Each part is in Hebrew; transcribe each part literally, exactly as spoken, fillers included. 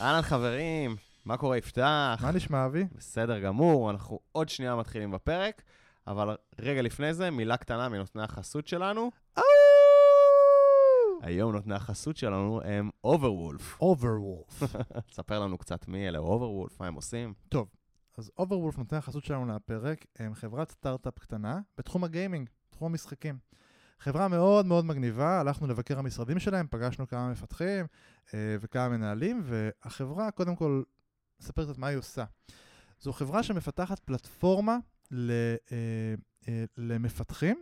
אהלן חברים, מה קורה יפתח? מה נשמע אבי? בסדר גמור, אנחנו עוד שנייה מתחילים בפרק, אבל רגע לפני זה מילה קטנה מנותני החסות שלנו. היום נותני החסות שלנו הם Overwolf. Overwolf. תספר לנו קצת מי אלה Overwolf, מה הם עושים? טוב, אז Overwolf נותני החסות שלנו לפרק הם חברת סטארט-אפ קטנה בתחום הגיימינג, בתחום המשחקים. חברה מאוד מאוד מגניבה, הלכנו לבקר המשרדים שלהם, פגשנו כמה מפתחים וכמה מנהלים, והחברה קודם כל מספרת את מה היא עושה. זו חברה שמפתחת פלטפורמה למפתחים,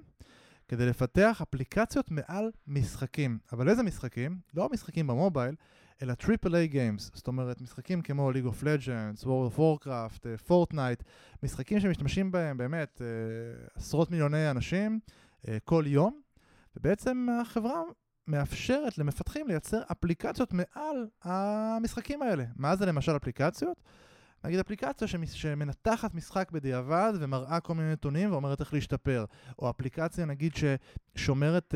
כדי לפתח אפליקציות מעל משחקים. אבל איזה משחקים? לא משחקים במובייל, אלא טריפל איי games. זאת אומרת, משחקים כמו League of Legends, World of Warcraft, Fortnite, משחקים שמשתמשים בהם באמת עשרות מיליוני אנשים כל יום. ובעצם החברה מאפשרת למפתחים לייצר אפליקציות מעל המשחקים האלה. מה זה למשל אפליקציות? נגיד אפליקציה שמנתחת משחק בדיעבד ומראה כל מיני נתונים ואומרת איך להשתפר. או אפליקציה נגיד ששומרת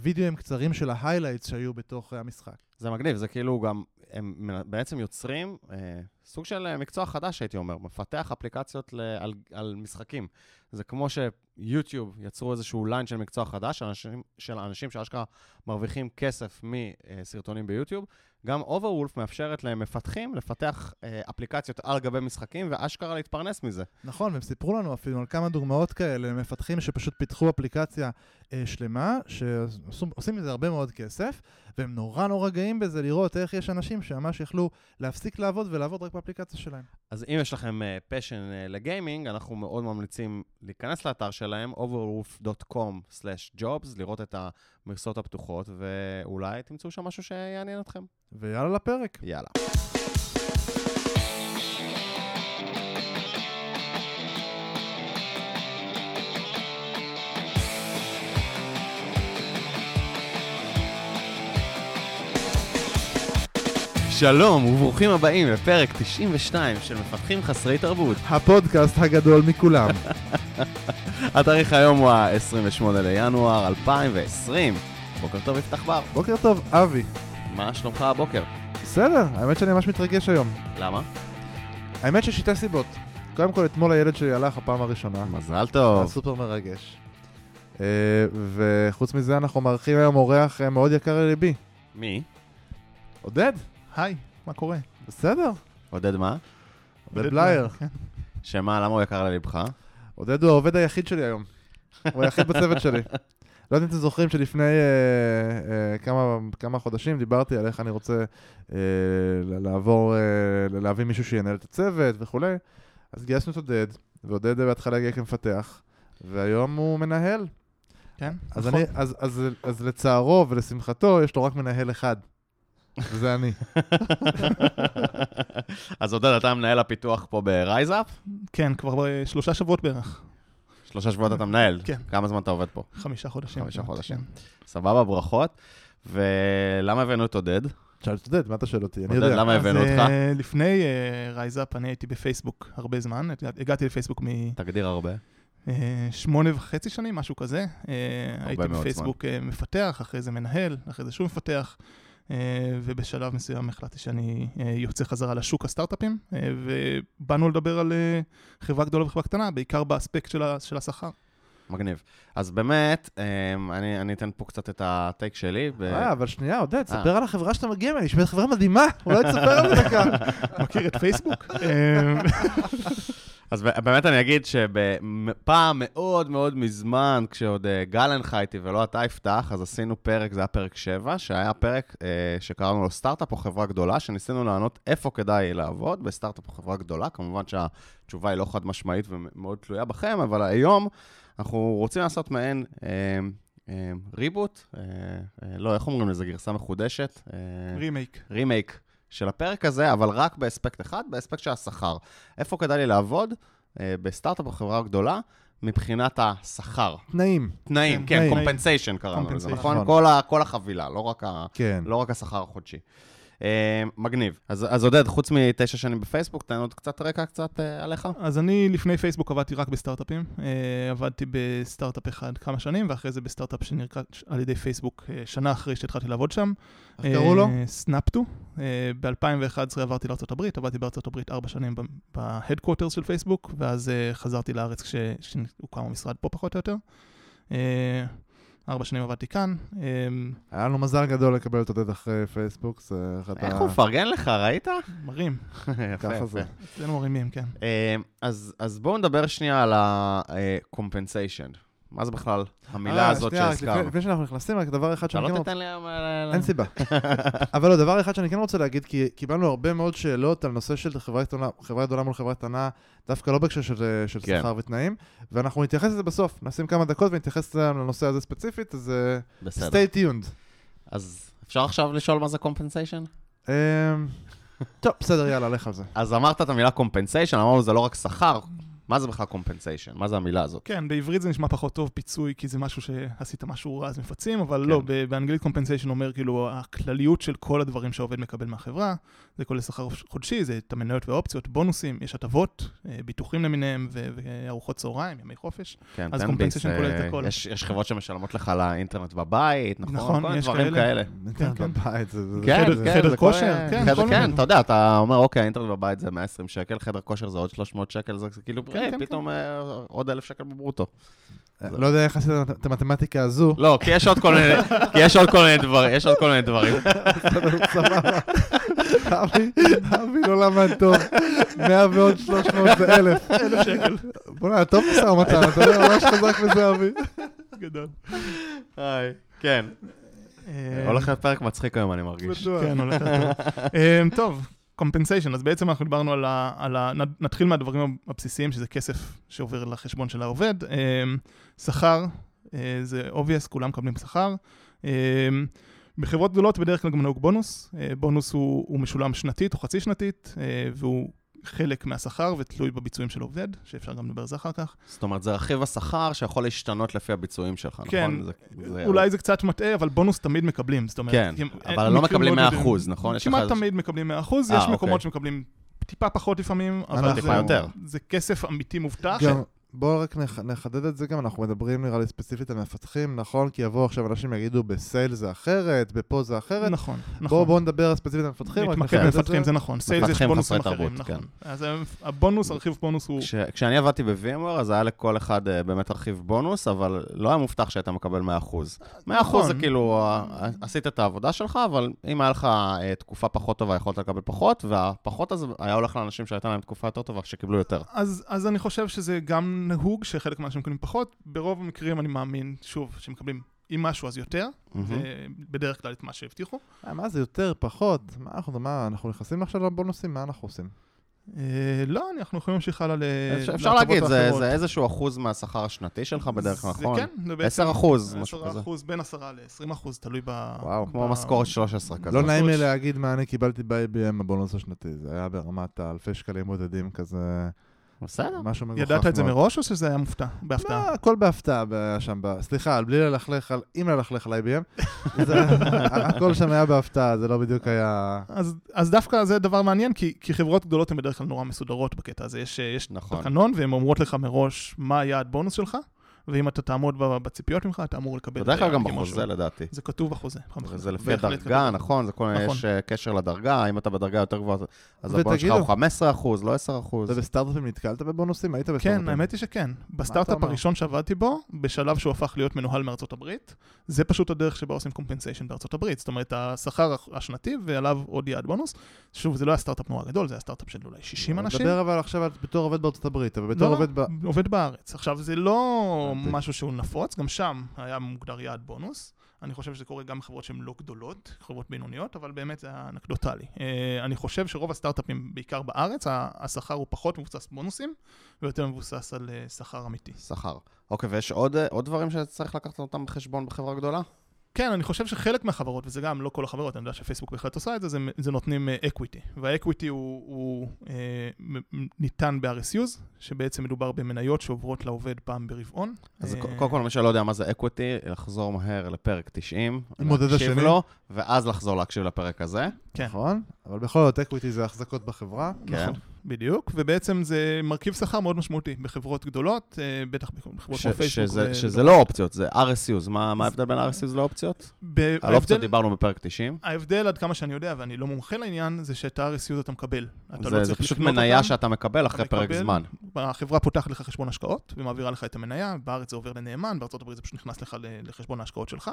וידאוים קצרים של ההיילייטס שהיו בתוך המשחק. זה מגניב, זה כאילו גם, הם בעצם יוצרים סוג של מקצוע חדש הייתי אומר, מפתח אפליקציות על משחקים. זה כמו שיוטיוב יצרו איזשהו ליין של מקצוע חדש, של אנשים שאשכרה מרוויחים כסף מסרטונים ביוטיוב, גם Overwolf מאפשרת להם מפתחים לפתח אפליקציות על גבי משחקים, ואשכרה להתפרנס מזה. נכון, והם סיפרו לנו אפילו על כמה דוגמאות כאלה, מפתחים שפשוט פיתחו אפליקציה שלמה, שעושים מזה הרבה מאוד כסף, והם נורא נורא גאים בזה לראות איך יש אנשים שממש יכלו להפסיק לעבוד ולעבוד רק באפליקציה שלהם. אז אם יש לכם פשן לגיימינג, אנחנו מאוד ממליצים להיכנס לאתר שלהם, overwolf דוט קום סלאש ג'ובס, לראות את המכסות הפתוחות, ואולי תמצאו שם משהו שיעניין אתכם. ויאללה לפרק. יאללה. שלום וברוכים הבאים לפרק תשעים ושתיים של מפתחים חסרי תרבות. הפודקאסט הגדול מכולם. התאריך היום הוא ה-עשרים ושמונה לינואר אלפיים ועשרים. בוקר טוב יפתח בר. בוקר טוב אבי. מה שלומך הבוקר? בסדר, האמת שאני ממש מתרגש היום. למה? האמת ששיטה סיבות. קודם כל אתמול הילד שלי הלך הפעם הראשונה. מזל טוב. סופר מרגש. וחוץ מזה אנחנו מערכים היום אורח מאוד יקר לליבי. מי? עודד. היי, מה קורה? בסדר. עודד מה? עודד בלייר. שמה, למה הוא יקר ללבך? עודד הוא העובד היחיד שלי היום. הוא היחיד בצוות שלי. לא יודעת אם אתם זוכרים שלפני כמה חודשים דיברתי על איך אני רוצה לעבור, להביא מישהו שינהל את הצוות וכו'. אז גייסנו את עודד, ועודד בהתחלה הגיע כמפתח, והיום הוא מנהל. כן, נכון. אז לצערו ולשמחתו יש לו רק מנהל אחד. זה אני. אז עודד, אתה מנהל הפיתוח פה ב-Raze App? כן, כבר שלושה שבועות בערך. שלושה שבועות אתה מנהל? כן. כמה זמן אתה עובד פה? חמישה חודשים. חמישה חודשים. סבבה, ברכות. ולמה הבאנו את עודד? שאל את עודד, מה אתה שואל אותי? עודד, למה הבאנו אותך? לפני Raze App אני הייתי בפייסבוק הרבה זמן. הגעתי לפייסבוק מ... תגדיר הרבה. שמונה וחצי שנים, משהו כזה. הייתי בפייסבוק מפתח, אחרי זה מנהל, אחרי זה שוב מפתח. ובשלב מסוים החלטתי שאני יוצא חזרה לשוק הסטארט-אפים, ובאנו לדבר על חברה גדולה וחברה קטנה, בעיקר באספקט של השכר. מגניב. אז באמת, אני, אני אתן פה קצת את הטייק שלי. ב... אה, אבל שנייה, עודד, ספר על החברה שאתה מגיע ממני, שמעת חברה מדהימה, אולי תספר על זה דקה. מכיר את פייסבוק? אז באמת אני אגיד שבפעם מאוד מאוד מזמן, כשעוד גלן חייתי ולא אתה יפתח, אז עשינו פרק, זה היה פרק שבע, שהיה פרק שקראנו לו סטארט-אפ או חברה גדולה, שניסינו לענות איפה כדאי לעבוד, בסטארט-אפ או חברה גדולה, כמובן שהתשובה היא לא חד משמעית ומאוד תלויה בכם, אבל היום אנחנו רוצים לעשות מעין ריבוט, לא, איך אומרים לזה, גרסה מחודשת? רימייק. רימייק. של הפרק הזה, אבל רק באספקט אחד, באספקט של השכר. איפה כדאי לי לעבוד? בסטארט-אפ בחברה גדולה, מבחינת השכר. תנאים. תנאים, כן, קומפנסיישן קראנו לזה, נכון? כל החבילה, לא רק השכר החודשי. מגניב. אז עודד, חוץ מתשע שנים בפייסבוק, תן עוד קצת רקע, קצת עליך. אז אני לפני פייסבוק עבדתי רק בסטארט-אפים. עבדתי בסטארט-אפ אחד כמה שנים, ואחרי זה בסטארט-אפ שנרכש על ידי פייסבוק שנה אחרי שהתחלתי לעבוד שם. איך קראו לו? סנאפטו. ב-אלפיים ואחת עשרה עברתי לארצות הברית, עבדתי בארצות הברית ארבע שנים ב-headquarters של פייסבוק, ואז חזרתי לארץ כשהוקם המשרד פה פחות או יותר. ארבע שנים עבדתי כאן. היה לנו מזל גדול לקבל את עודד אחרי פייסבוק. איך הוא מפרגן לך, ראית? מרים. ככה זה. אצלנו מרימים, כן. אז בואו נדבר שנייה על ה-compensation. מה זה בכלל המילה הזאת שהזכרנו? לפני שאנחנו נכנסים, רק דבר אחד שאני כן רוצה... אתה לא תתן לי... אין סיבה. אבל לא, דבר אחד שאני כן רוצה להגיד, כי קיבלנו הרבה מאוד שאלות על נושא של חברה גדולה מול חברה קטנה, דווקא לא בהקשר של שכר ותנאים, ואנחנו נתייחס לזה בסוף, נשים כמה דקות ונתייחס לנושא הזה ספציפית, אז stay tuned. אז אפשר עכשיו לשאול מה זה compensation? טוב, בסדר, יאללה, לך על זה. אז אמרת את המילה compensation, אמרנו זה לא רק שכר, מה זה בכלל compensation? מה זה המילה הזאת? כן, בעברית זה נשמע פחות טוב, פיצוי, כי זה משהו שעשית משהו רע, אז מפצים, אבל כן. לא, באנגלית compensation אומר כאילו הכלליות של כל הדברים שהעובד מקבל מהחברה, זה כל השכר חודשי, זה את המניות והאופציות, בונוסים, יש הטבות, ביטוחים למיניהם, וארוחות צהריים, ימי חופש. כן, אז compensation כולל את הכל. יש, יש חברות שמשלמות לך לאינטרנט בבית, נכון? נכון, כל יש דברים כאלה. כאלה. כן, בבית, זה, זה כן, חדר, כן, חדר זה כושר. כן, חדר, כן, אתה יודע, אתה אומר, אוקיי, האינטרנט בבית זה מאה ועשרים שקל, חדר כושר זה עוד שלוש מאות שקל, זה כאילו פתאום עוד אלף שקל בברוטו. לא יודע איך עשית את המתמטיקה הזו. לא, כי יש עוד כל מיני דברים. יש עוד כל מיני דברים. סבבה. אבי לא למד טוב. מאה ועוד שלוש מאות ואלף. אלף שקל. בואו, טוב מסע מתן. אתה יודע, ממש חזק בזה, אבי. גדול. היי, כן. הולך לפרק מצחיק היום, אני מרגיש. כן, הולך לפרק. טוב. compensation, אז בעצם אנחנו דיברנו על ה, על ה, נתחיל מהדברים הבסיסיים, שזה כסף שעובר לחשבון של העובד, שכר, זה obvious, כולם מקבלים שכר, בחברות גדולות בדרך כלל גם נהוג בונוס, בונוס הוא, הוא משולם שנתית או חצי שנתית, והוא חלק מהשכר ותלוי בביצועים של עובד, שאפשר גם לדבר על זה אחר כך. זאת אומרת, זה רכיב השכר שיכול להשתנות לפי הביצועים שלך, כן, נכון? זה, זה אולי זה קצת מטעה, אבל בונוס תמיד מקבלים. זאת אומרת, כן, אבל לא מקבלים מאה אחוז, אחוז, נכון? כמעט תמיד מקבלים מאה אחוז, 아, יש אוקיי. מקומות שמקבלים טיפה פחות לפעמים, אבל זה, יותר. זה כסף אמיתי מובטח. גם... בואו רק נחדד את זה גם, אנחנו מדברים נראה לי ספציפית על מפתחים, נכון? כי יבואו עכשיו אנשים יגידו בסייל זה אחרת, בפה זה אחרת. נכון, נכון. בואו נדבר ספציפית על מפתחים. להתמקד במפתחים זה נכון. סייל זה בונוסים אחרים, נכון. אז הבונוס, הרכיב בונוס הוא... כשאני עבדתי ב-VMware, אז היה לכל אחד באמת הרכיב בונוס, אבל לא היה מובטח שאתה מקבל מאה אחוז. מאה אחוז זה כאילו, עשית את העבודה שלך, אבל אם היה לך תקופה פחות טובה, יכולת לקבל פחות, והפחות הזה היה הולך לאנשים שהייתה להם תקופה יותר טובה, שקיבלו יותר. אז, אז אני חושב שזה גם נהוג שחלק מהאנשים מקבלים פחות, ברוב המקרים אני מאמין, שוב, שמקבלים עם משהו אז יותר, ובדרך כלל את מה שהבטיחו. מה זה יותר, פחות? מה, אנחנו נכנסים עכשיו לבונוסים? מה אנחנו עושים? לא, אנחנו יכולים להמשיך הלאה להטבות. אפשר להגיד, זה איזשהו אחוז מהשכר השנתי שלך בדרך כלל, נכון? כן, זה בעצם עשרה אחוז, משהו כזה. עשרה אחוז, בין עשרה ל-עשרים אחוז, תלוי ב... וואו, כמו משכורת שלוש עשרה כזה. לא נעים לי להגיד מה אני קיבלתי ב-איי בי אם הבונוס השנתי, זה היה ברמת אלפי שקלים בודדים כזה. ידעת את זה מראש או שזה היה מופתע? בהפתעה? לא, הכל בהפתעה שם, סליחה, בלי ללכלך, אם ללכלך על איי בי אם, הכל שם היה בהפתעה, זה לא בדיוק היה... אז דווקא זה דבר מעניין, כי חברות גדולות הן בדרך כלל נורא מסודרות בקטע הזה, יש תקנון והן אומרות לך מראש מה היה הבונוס שלך, ואם אתה תעמוד בציפיות ממך, אתה אמור לקבל... בדרך כלל גם בחוזה, לדעתי. זה כתוב בחוזה. זה לפי הדרגה, נכון? זה כל יש קשר לדרגה, אם אתה בדרגה יותר גבוהה, אז הבונוס שלך הוא חמישה עשר אחוז, לא עשרה אחוז. ובסטארט-אפים נתקלת בבונוסים? היית בסטארט-אפים? כן, האמת היא שכן. בסטארט-אפ הראשון שעבדתי בו, בשלב שהוא הפך להיות מנוהל מארצות הברית, זה פשוט הדרך שבה עושים compensation בארצות הברית. זאת אומרת, השכר השנתי ועליו עוד יעד בונוס. שוב, זה לא היה סטארט-אפ נורא גדול, זה היה סטארט-אפ של אולי שישים אנשים. מדבר אבל עכשיו בתור עובד בארצות הברית, אבל בתור עובד ב... עובד בארץ. עכשיו, זה לא... משהו שהוא נפוץ, גם שם היה מוגדר יעד בונוס, אני חושב שזה קורה גם בחברות שהן לא גדולות, חברות בינוניות, אבל באמת זה אנקדוטלי. אני חושב שרוב הסטארט-אפים, בעיקר בארץ, השכר הוא פחות מבוסס בונוסים, ויותר מבוסס על שכר אמיתי. שכר. אוקיי, ויש עוד דברים שצריך לקחת אותם בחשבון בחברה גדולה? כן, אני חושב שחלק מהחברות, וזה גם לא כל החברות, אני יודע שפייסבוק בהחלט עושה את זה, זה, זה נותנים אקוויטי. והאקוויטי הוא, הוא אה, ניתן ב-אר אס יו'ז, שבעצם מדובר במניות שעוברות לעובד פעם ברבעון. אז אה... קודם כל, מי שלא יודע מה זה אקוויטי, לחזור מהר לפרק תשעים, להקשיב לו, ואז לחזור להקשיב לפרק הזה. כן. נכון? אבל בכל זאת, אקוויטי זה החזקות בחברה. כן. נכון. בדיוק, ובעצם זה מרכיב שכר מאוד משמעותי בחברות גדולות, בטח בחברות כמו פייסבוק. שזה לא אופציות, זה אר אס יו'ז. מה ההבדל בין אר אס יו'ז לאופציות? על אופציות דיברנו בפרק תשעים. ההבדל, עד כמה שאני יודע, ואני לא מומחה לעניין, זה שאת אר אס יו'ז אתה מקבל. זה פשוט מניה שאתה מקבל אחרי פרק זמן. החברה פותחת לך חשבון השקעות, ומעבירה לך את המניה, בארץ זה עובר לנאמן, בארצות הברית זה פשוט נכנס לך לחשבון ההשקעות שלך,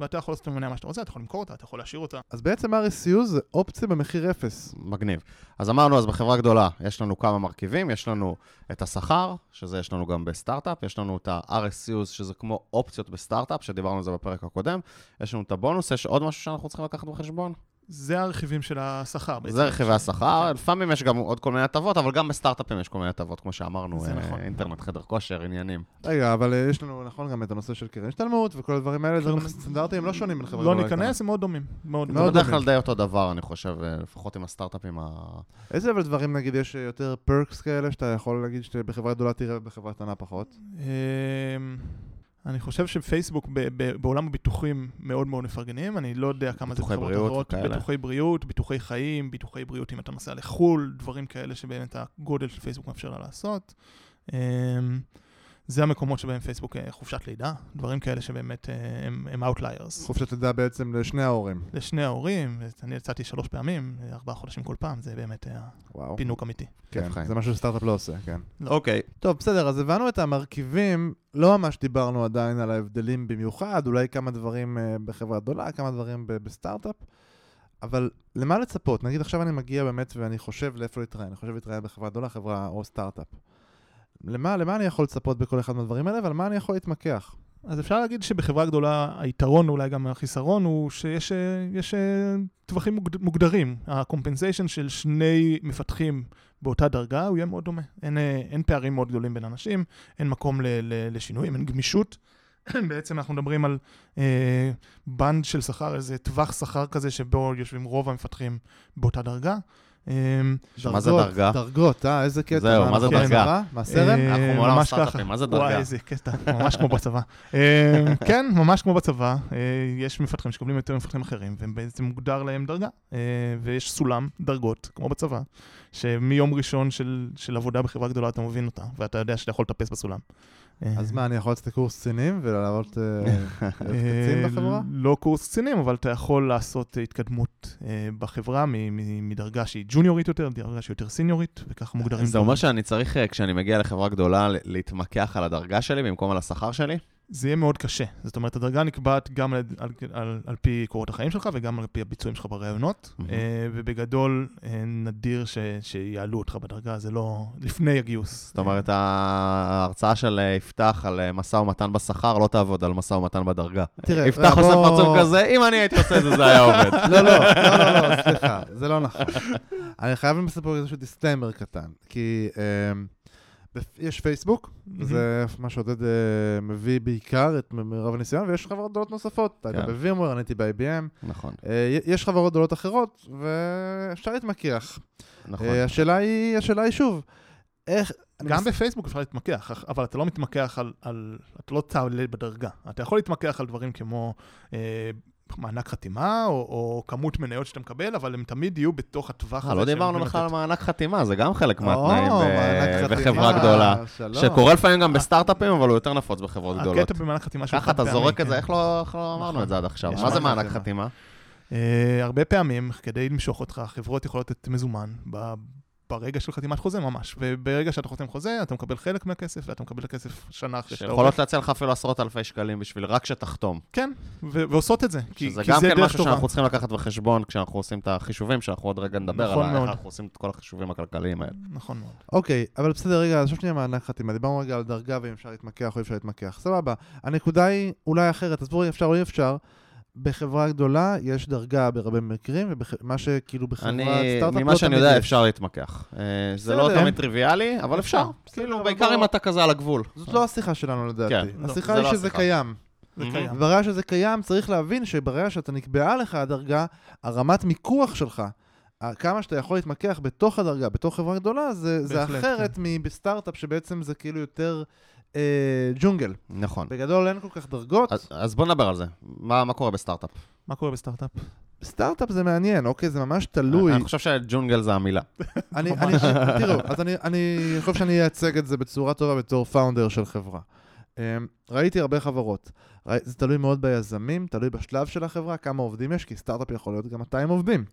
ואתה יכול לעשות את המניה מה שאתה רוצה, אתה יכול למכור אותה, אתה יכול להשאיר אותה. אז בעצם אר אס יו'ז זה אופציה במחיר אפס. מגניב. אז אמרנו, אז בחברה גדולה יש לנו כמה מרכיבים, יש לנו את השכר, שזה יש לנו גם בסטארט-אפ, יש לנו את ה-אר אס יו'ז, שזה כמו אופציות בסטארט-אפ, שדיברנו על זה בפרק הקודם, יש לנו את הבונוס, יש עוד משהו שאנחנו צריכים לקחת בחשבון? זה הרכיבים של השכר. זה רכיבי השכר, לפעמים יש גם עוד כל מיני הטבות, אבל גם בסטארט-אפים יש כל מיני הטבות, כמו שאמרנו, אינטרנט, חדר כושר, עניינים. רגע, אבל יש לנו, נכון, גם את הנושא של קרן השתלמות, וכל הדברים האלה, דברים סטנדרטיים לא שונים בין חברה. לא ניכנס, הם מאוד דומים. זה בדרך כלל די אותו דבר, אני חושב, לפחות עם הסטארט-אפים. איזה אבל דברים, נגיד, יש יותר פרקס כאלה, שאתה יכול להגיד שבחברה גדולה תראה ובחברה קטנה פחות? אני חושב שפייסבוק בעולם הביטוחים מאוד מאוד מפרגנים, אני לא יודע כמה זה חברות עברות, ביטוחי בריאות, ביטוחי חיים, ביטוחי בריאות אם אתה מסע לחול, דברים כאלה שבאמת הגודל של פייסבוק מאפשר לה לעשות. זה המקומות שבהם פייסבוק חופשת לידה, דברים כאלה שבאמת הם outliers. חופשת לידה בעצם לשני ההורים. לשני ההורים, אני יצאתי שלוש פעמים, ארבעה חודשים כל פעם, זה באמת פינוק אמיתי. כן, זה משהו שסטארט-אפ לא עושה, כן. אוקיי. טוב, בסדר, אז הבנו את המרכיבים, לא ממש דיברנו עדיין על ההבדלים במיוחד, אולי כמה דברים בחברה גדולה, כמה דברים בסטארט-אפ, אבל למה לצפות? נגיד עכשיו אני מגיע באמת ואני חושב לאיפה להתראיין, אני חושב להתראיין בחברה גדולה, חברה או סטארט-אפ. למה, למה אני יכול לצפות בכל אחד מהדברים האלה, ועל מה אני יכול להתמקח? אז אפשר להגיד שבחברה גדולה, היתרון, אולי גם החיסרון, הוא שיש, יש טווחים מוגדרים. הקומפנסיישן של שני מפתחים באותה דרגה, הוא יהיה מאוד דומה. אין, אין פערים מאוד גדולים בין אנשים, אין מקום ל, ל, לשינויים, אין גמישות. בעצם אנחנו מדברים על אה, בנד של שכר, איזה טווח שכר כזה שבו יושבים רוב המפתחים באותה דרגה. מה זה דרגה? דרגות, אה, איזה קטע. זהו, מה זה דרגה? מה סרן? אנחנו מעולם הסטארט-אפים, מה זה דרגה? וואי, איזה קטע, ממש כמו בצבא. כן, ממש כמו בצבא, יש מפתחים שקובלים יותר מפתחים אחרים, והם בעצם מוגדר להם דרגה, ויש סולם דרגות, כמו בצבא, שמיום ראשון של עבודה בחברה גדולה אתה מבין אותה, ואתה יודע שאתה יכול לטפס בסולם. אז מה, אני יכול לעשות קורס קצינים ולעלות קצין בחברה? לא קורס קצינים, אבל אתה יכול לעשות התקדמות בחברה מדרגה שהיא ג'וניורית יותר, דרגה שהיא יותר סניורית, וככה מוגדרים. זה אומר שאני צריך, כשאני מגיע לחברה גדולה, להתמקח על הדרגה שלי במקום על השכר שלי? זה יהיה מאוד קשה. זאת אומרת, הדרגה נקבעת גם על, על, על, על פי קורות החיים שלך, וגם על פי הביצועים שלך ברעיונות, mm-hmm. ובגדול נדיר ש, שיעלו אותך בדרגה, זה לא לפני הגיוס. זאת אומרת, ההרצאה של יפתח על משא ומתן בשכר, לא תעבוד על משא ומתן בדרגה. תראה, יפתח עושה בוא... פרצוף כזה, אם אני הייתי עושה את זה, זה היה עובד. לא, לא, לא, לא, לא, סליחה, זה לא נכון. אני חייב למספר פה איזשהו דיסקליימר קטן, כי... יש פייסבוק, זה מה שעודד מביא בעיקר את מרב הניסיון, ויש חברות גדולות נוספות, אתה בווימוור, אני הייתי ב-איי בי אם, יש חברות גדולות אחרות, ואפשר להתמקח. השאלה היא, השאלה היא שוב, איך... גם בפייסבוק אפשר להתמקח, אבל אתה לא מתמקח על, על, אתה לא תעלה בדרגה, אתה יכול להתמקח על דברים כמו... מענק חתימה, או, או כמות מניות שאתה מקבל, אבל הם תמיד יהיו בתוך הטווח הזה. לא דיברנו בכלל על מענק חתימה, זה גם חלק מהתנאים בחברה גדולה, שקורה לפעמים גם בסטארט-אפים, אבל הוא יותר נפוץ בחברות גדולות. הקטע במענק חתימה שלך. ככה אתה זורק את זה, איך לא אמרנו את זה עד עכשיו? מה זה מענק חתימה? הרבה פעמים, כדי למשוך אותך, חברות יכולות את מזומן ברגע של חתימת חוזה ממש, וברגע שאתה חותם חוזה, אתה מקבל חלק מהכסף, ואתה מקבל כסף שנה אחרי. שיכולות להציע לך אפילו עשרות אלפי שקלים בשביל רק שתחתום. כן, ועושות את זה. שזה גם כן משהו שאנחנו צריכים לקחת בחשבון, כשאנחנו עושים את החישובים, שאנחנו עוד רגע נדבר עליהם, אנחנו עושים את כל החישובים הכלכליים האלה. נכון מאוד. אוקיי, אבל בסדר, רגע, שוב שנייה מענק חתימה, דיברנו רגע על דרגה, ואם אפשר להתמקח או אפשר להתמקח. סבבה. הנקודה היא אולי אחרת, אז בואו אפשר או אפשר. בחברה גדולה יש דרגה ברבה מקרים, ומה שכאילו בחברה סטארט-אפ לא ממה שאני יודע אפשר להתמקח. זה לא תמיד טריוויאלי, אבל אפשר. כאילו, בעיקר אם אתה כזה על הגבול. זאת לא השיחה שלנו לדעתי. השיחה היא שזה קיים. קיים. ברגע שזה קיים, צריך להבין שברגע שאתה נקבעה לך הדרגה, הרמת מיקוח שלך, כמה שאתה יכול להתמקח בתוך הדרגה, בתוך חברה גדולה, זה, זה אחרת כן. מבסטארט-אפ, שבעצם זה כאילו יותר אה, ג'ונגל. נכון. בגדול אין כל כך דרגות. אז, אז בוא נדבר על זה. מה, מה קורה בסטארט-אפ? מה קורה בסטארט-אפ? סטארט-אפ זה מעניין, אוקיי, זה ממש תלוי. אני חושב שהג'ונגל זה המילה. תראו, אז אני חושב שאני אייצג את זה בצורה טובה בתור פאונדר של חברה. ראיתי הרבה חברות. זה תלוי מאוד ביזמים, תלוי בשלב של החברה, כמה עובדים יש, כי סטארט-אפ יכול להיות גם מאתיים עובדים.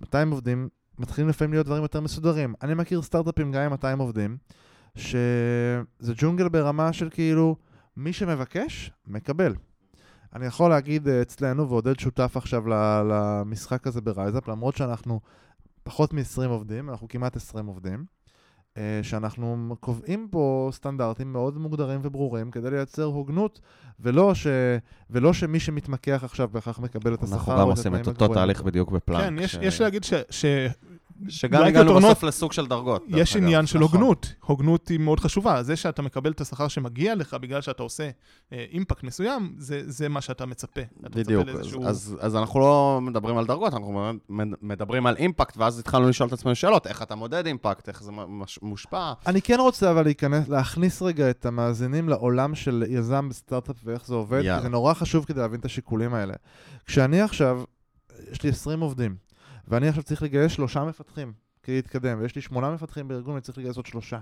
מאתיים עובדים מתחילים לפעמים להיות דברים יותר מסודרים. אני מכיר סטארט-אפים גם עם מאתיים עובדים, שזה ג'ונגל ברמה של כאילו, מי שמבקש, מקבל. אני יכול להגיד אצלנו, ועודד שותף עכשיו למשחק הזה ברייז אפ, למרות שאנחנו פחות מ-עשרים עובדים, אנחנו כמעט עשרים עובדים, שאנחנו קובעים פה סטנדרטים מאוד מוגדרים וברורים, כדי לייצר הוגנות, ולא, ש... ולא שמי שמתמקח עכשיו בהכרח מקבל את השכר. אנחנו גם עושים את אותו תהליך בדיוק בפלנק. כן, יש, ש... יש להגיד ש... ש... שגם הגענו בסוף לסוג של דרגות. יש עניין של הוגנות. הוגנות היא מאוד חשובה. זה שאתה מקבל את השכר שמגיע לך בגלל שאתה עושה אימפקט מסוים, זה מה שאתה מצפה. בדיוק. אז אנחנו לא מדברים על דרגות, אנחנו מדברים על אימפקט, ואז התחלנו לשאול את עצמנו שאלות, איך אתה מודד אימפקט, איך זה מושפע. אני כן רוצה אבל להכניס רגע את המאזינים לעולם של יזם בסטארט-אפ ואיך זה עובד, כי זה נורא חשוב כדי להבין את השיקולים האלה. כשאני עכשיו, יש לי עשרים עובדים, ואני עכשיו צריך לגייס שלושה מפתחים כדי להתקדם, ויש לי שמונה מפתחים בארגון, ואני צריך לגייס עוד שלושה.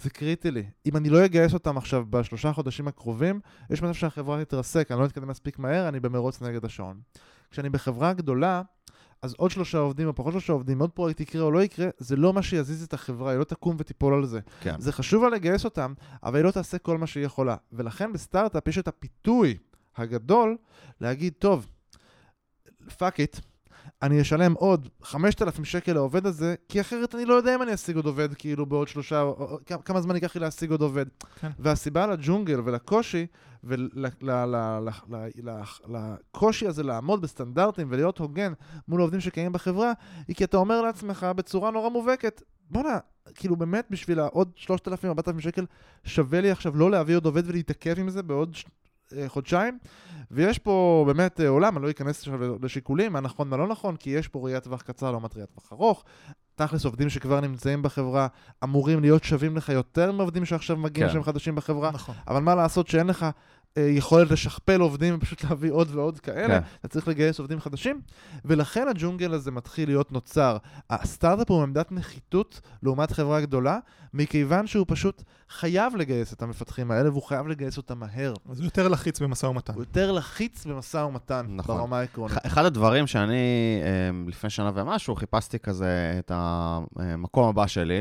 זה קריטי לי. אם אני לא אגייס אותם עכשיו בשלושה חודשים הקרובים, יש מצב שהחברה תתרסק, אני לא אתקדם מספיק מהר, אני במרוץ נגד השעון. כשאני בחברה גדולה, אז עוד שלושה עובדים או פחות שלושה עובדים, עוד פרויקט יקרה או לא יקרה, זה לא מה שיזיז את החברה, היא לא תקום ותיפול על זה. כן. זה חשוב על לגייס אותם, אבל היא לא תעשה כל מה שהיא יכולה. ולכן בסטארט-אפ יש את הפיתוי הגדול להגיד, "טוב, fuck it. אני אשלם עוד חמשת אלפים שקל לעובד הזה, כי אחרת אני לא יודע אם אני אשיג עוד עובד, כאילו בעוד שלושה, או, כמה זמן ייקח לי להשיג עוד עובד. כן. והסיבה לג'ונגל ולקושי, ולקושי הזה לעמוד בסטנדרטים ולהיות הוגן מול העובדים שקיים בחברה, היא כי אתה אומר לעצמך בצורה נורא מובהקת, בונה, כאילו באמת בשביל עוד שלושת אלפים עד ארבעת אלפים שקל, שווה לי עכשיו לא להביא עוד עובד ולהתעכב עם זה בעוד חודשיים, ויש פה באמת עולם, אני לא אכנס לשיקולים, מה נכון, מה לא נכון, כי יש פה ראיית טווח קצר, לא מטריית טווח ארוך, תכלס עובדים שכבר נמצאים בחברה, אמורים להיות שווים לך יותר מעובדים שעכשיו מגיעים שהם חדשים בחברה, אבל מה לעשות שאין לך יכולת לשכפל עובדים ופשוט להביא עוד ועוד כאלה, אתה צריך לגייס עובדים חדשים, ולכן הג'ונגל הזה מתחיל להיות נוצר. הסטארט-אפ הוא עמדת נחיתות לעומת חברה גדולה, מכיוון שהוא פשוט חייב לגייס את המפתחים האלה, והוא חייב לגייס אותם מהר. אז הוא יותר לחיץ במשא ומתן. הוא יותר לחיץ במשא ומתן, נכון. ברמה העקרונית. אחד הדברים שאני, לפני שנה ומשהו, חיפשתי כזה את המקום הבא שלי,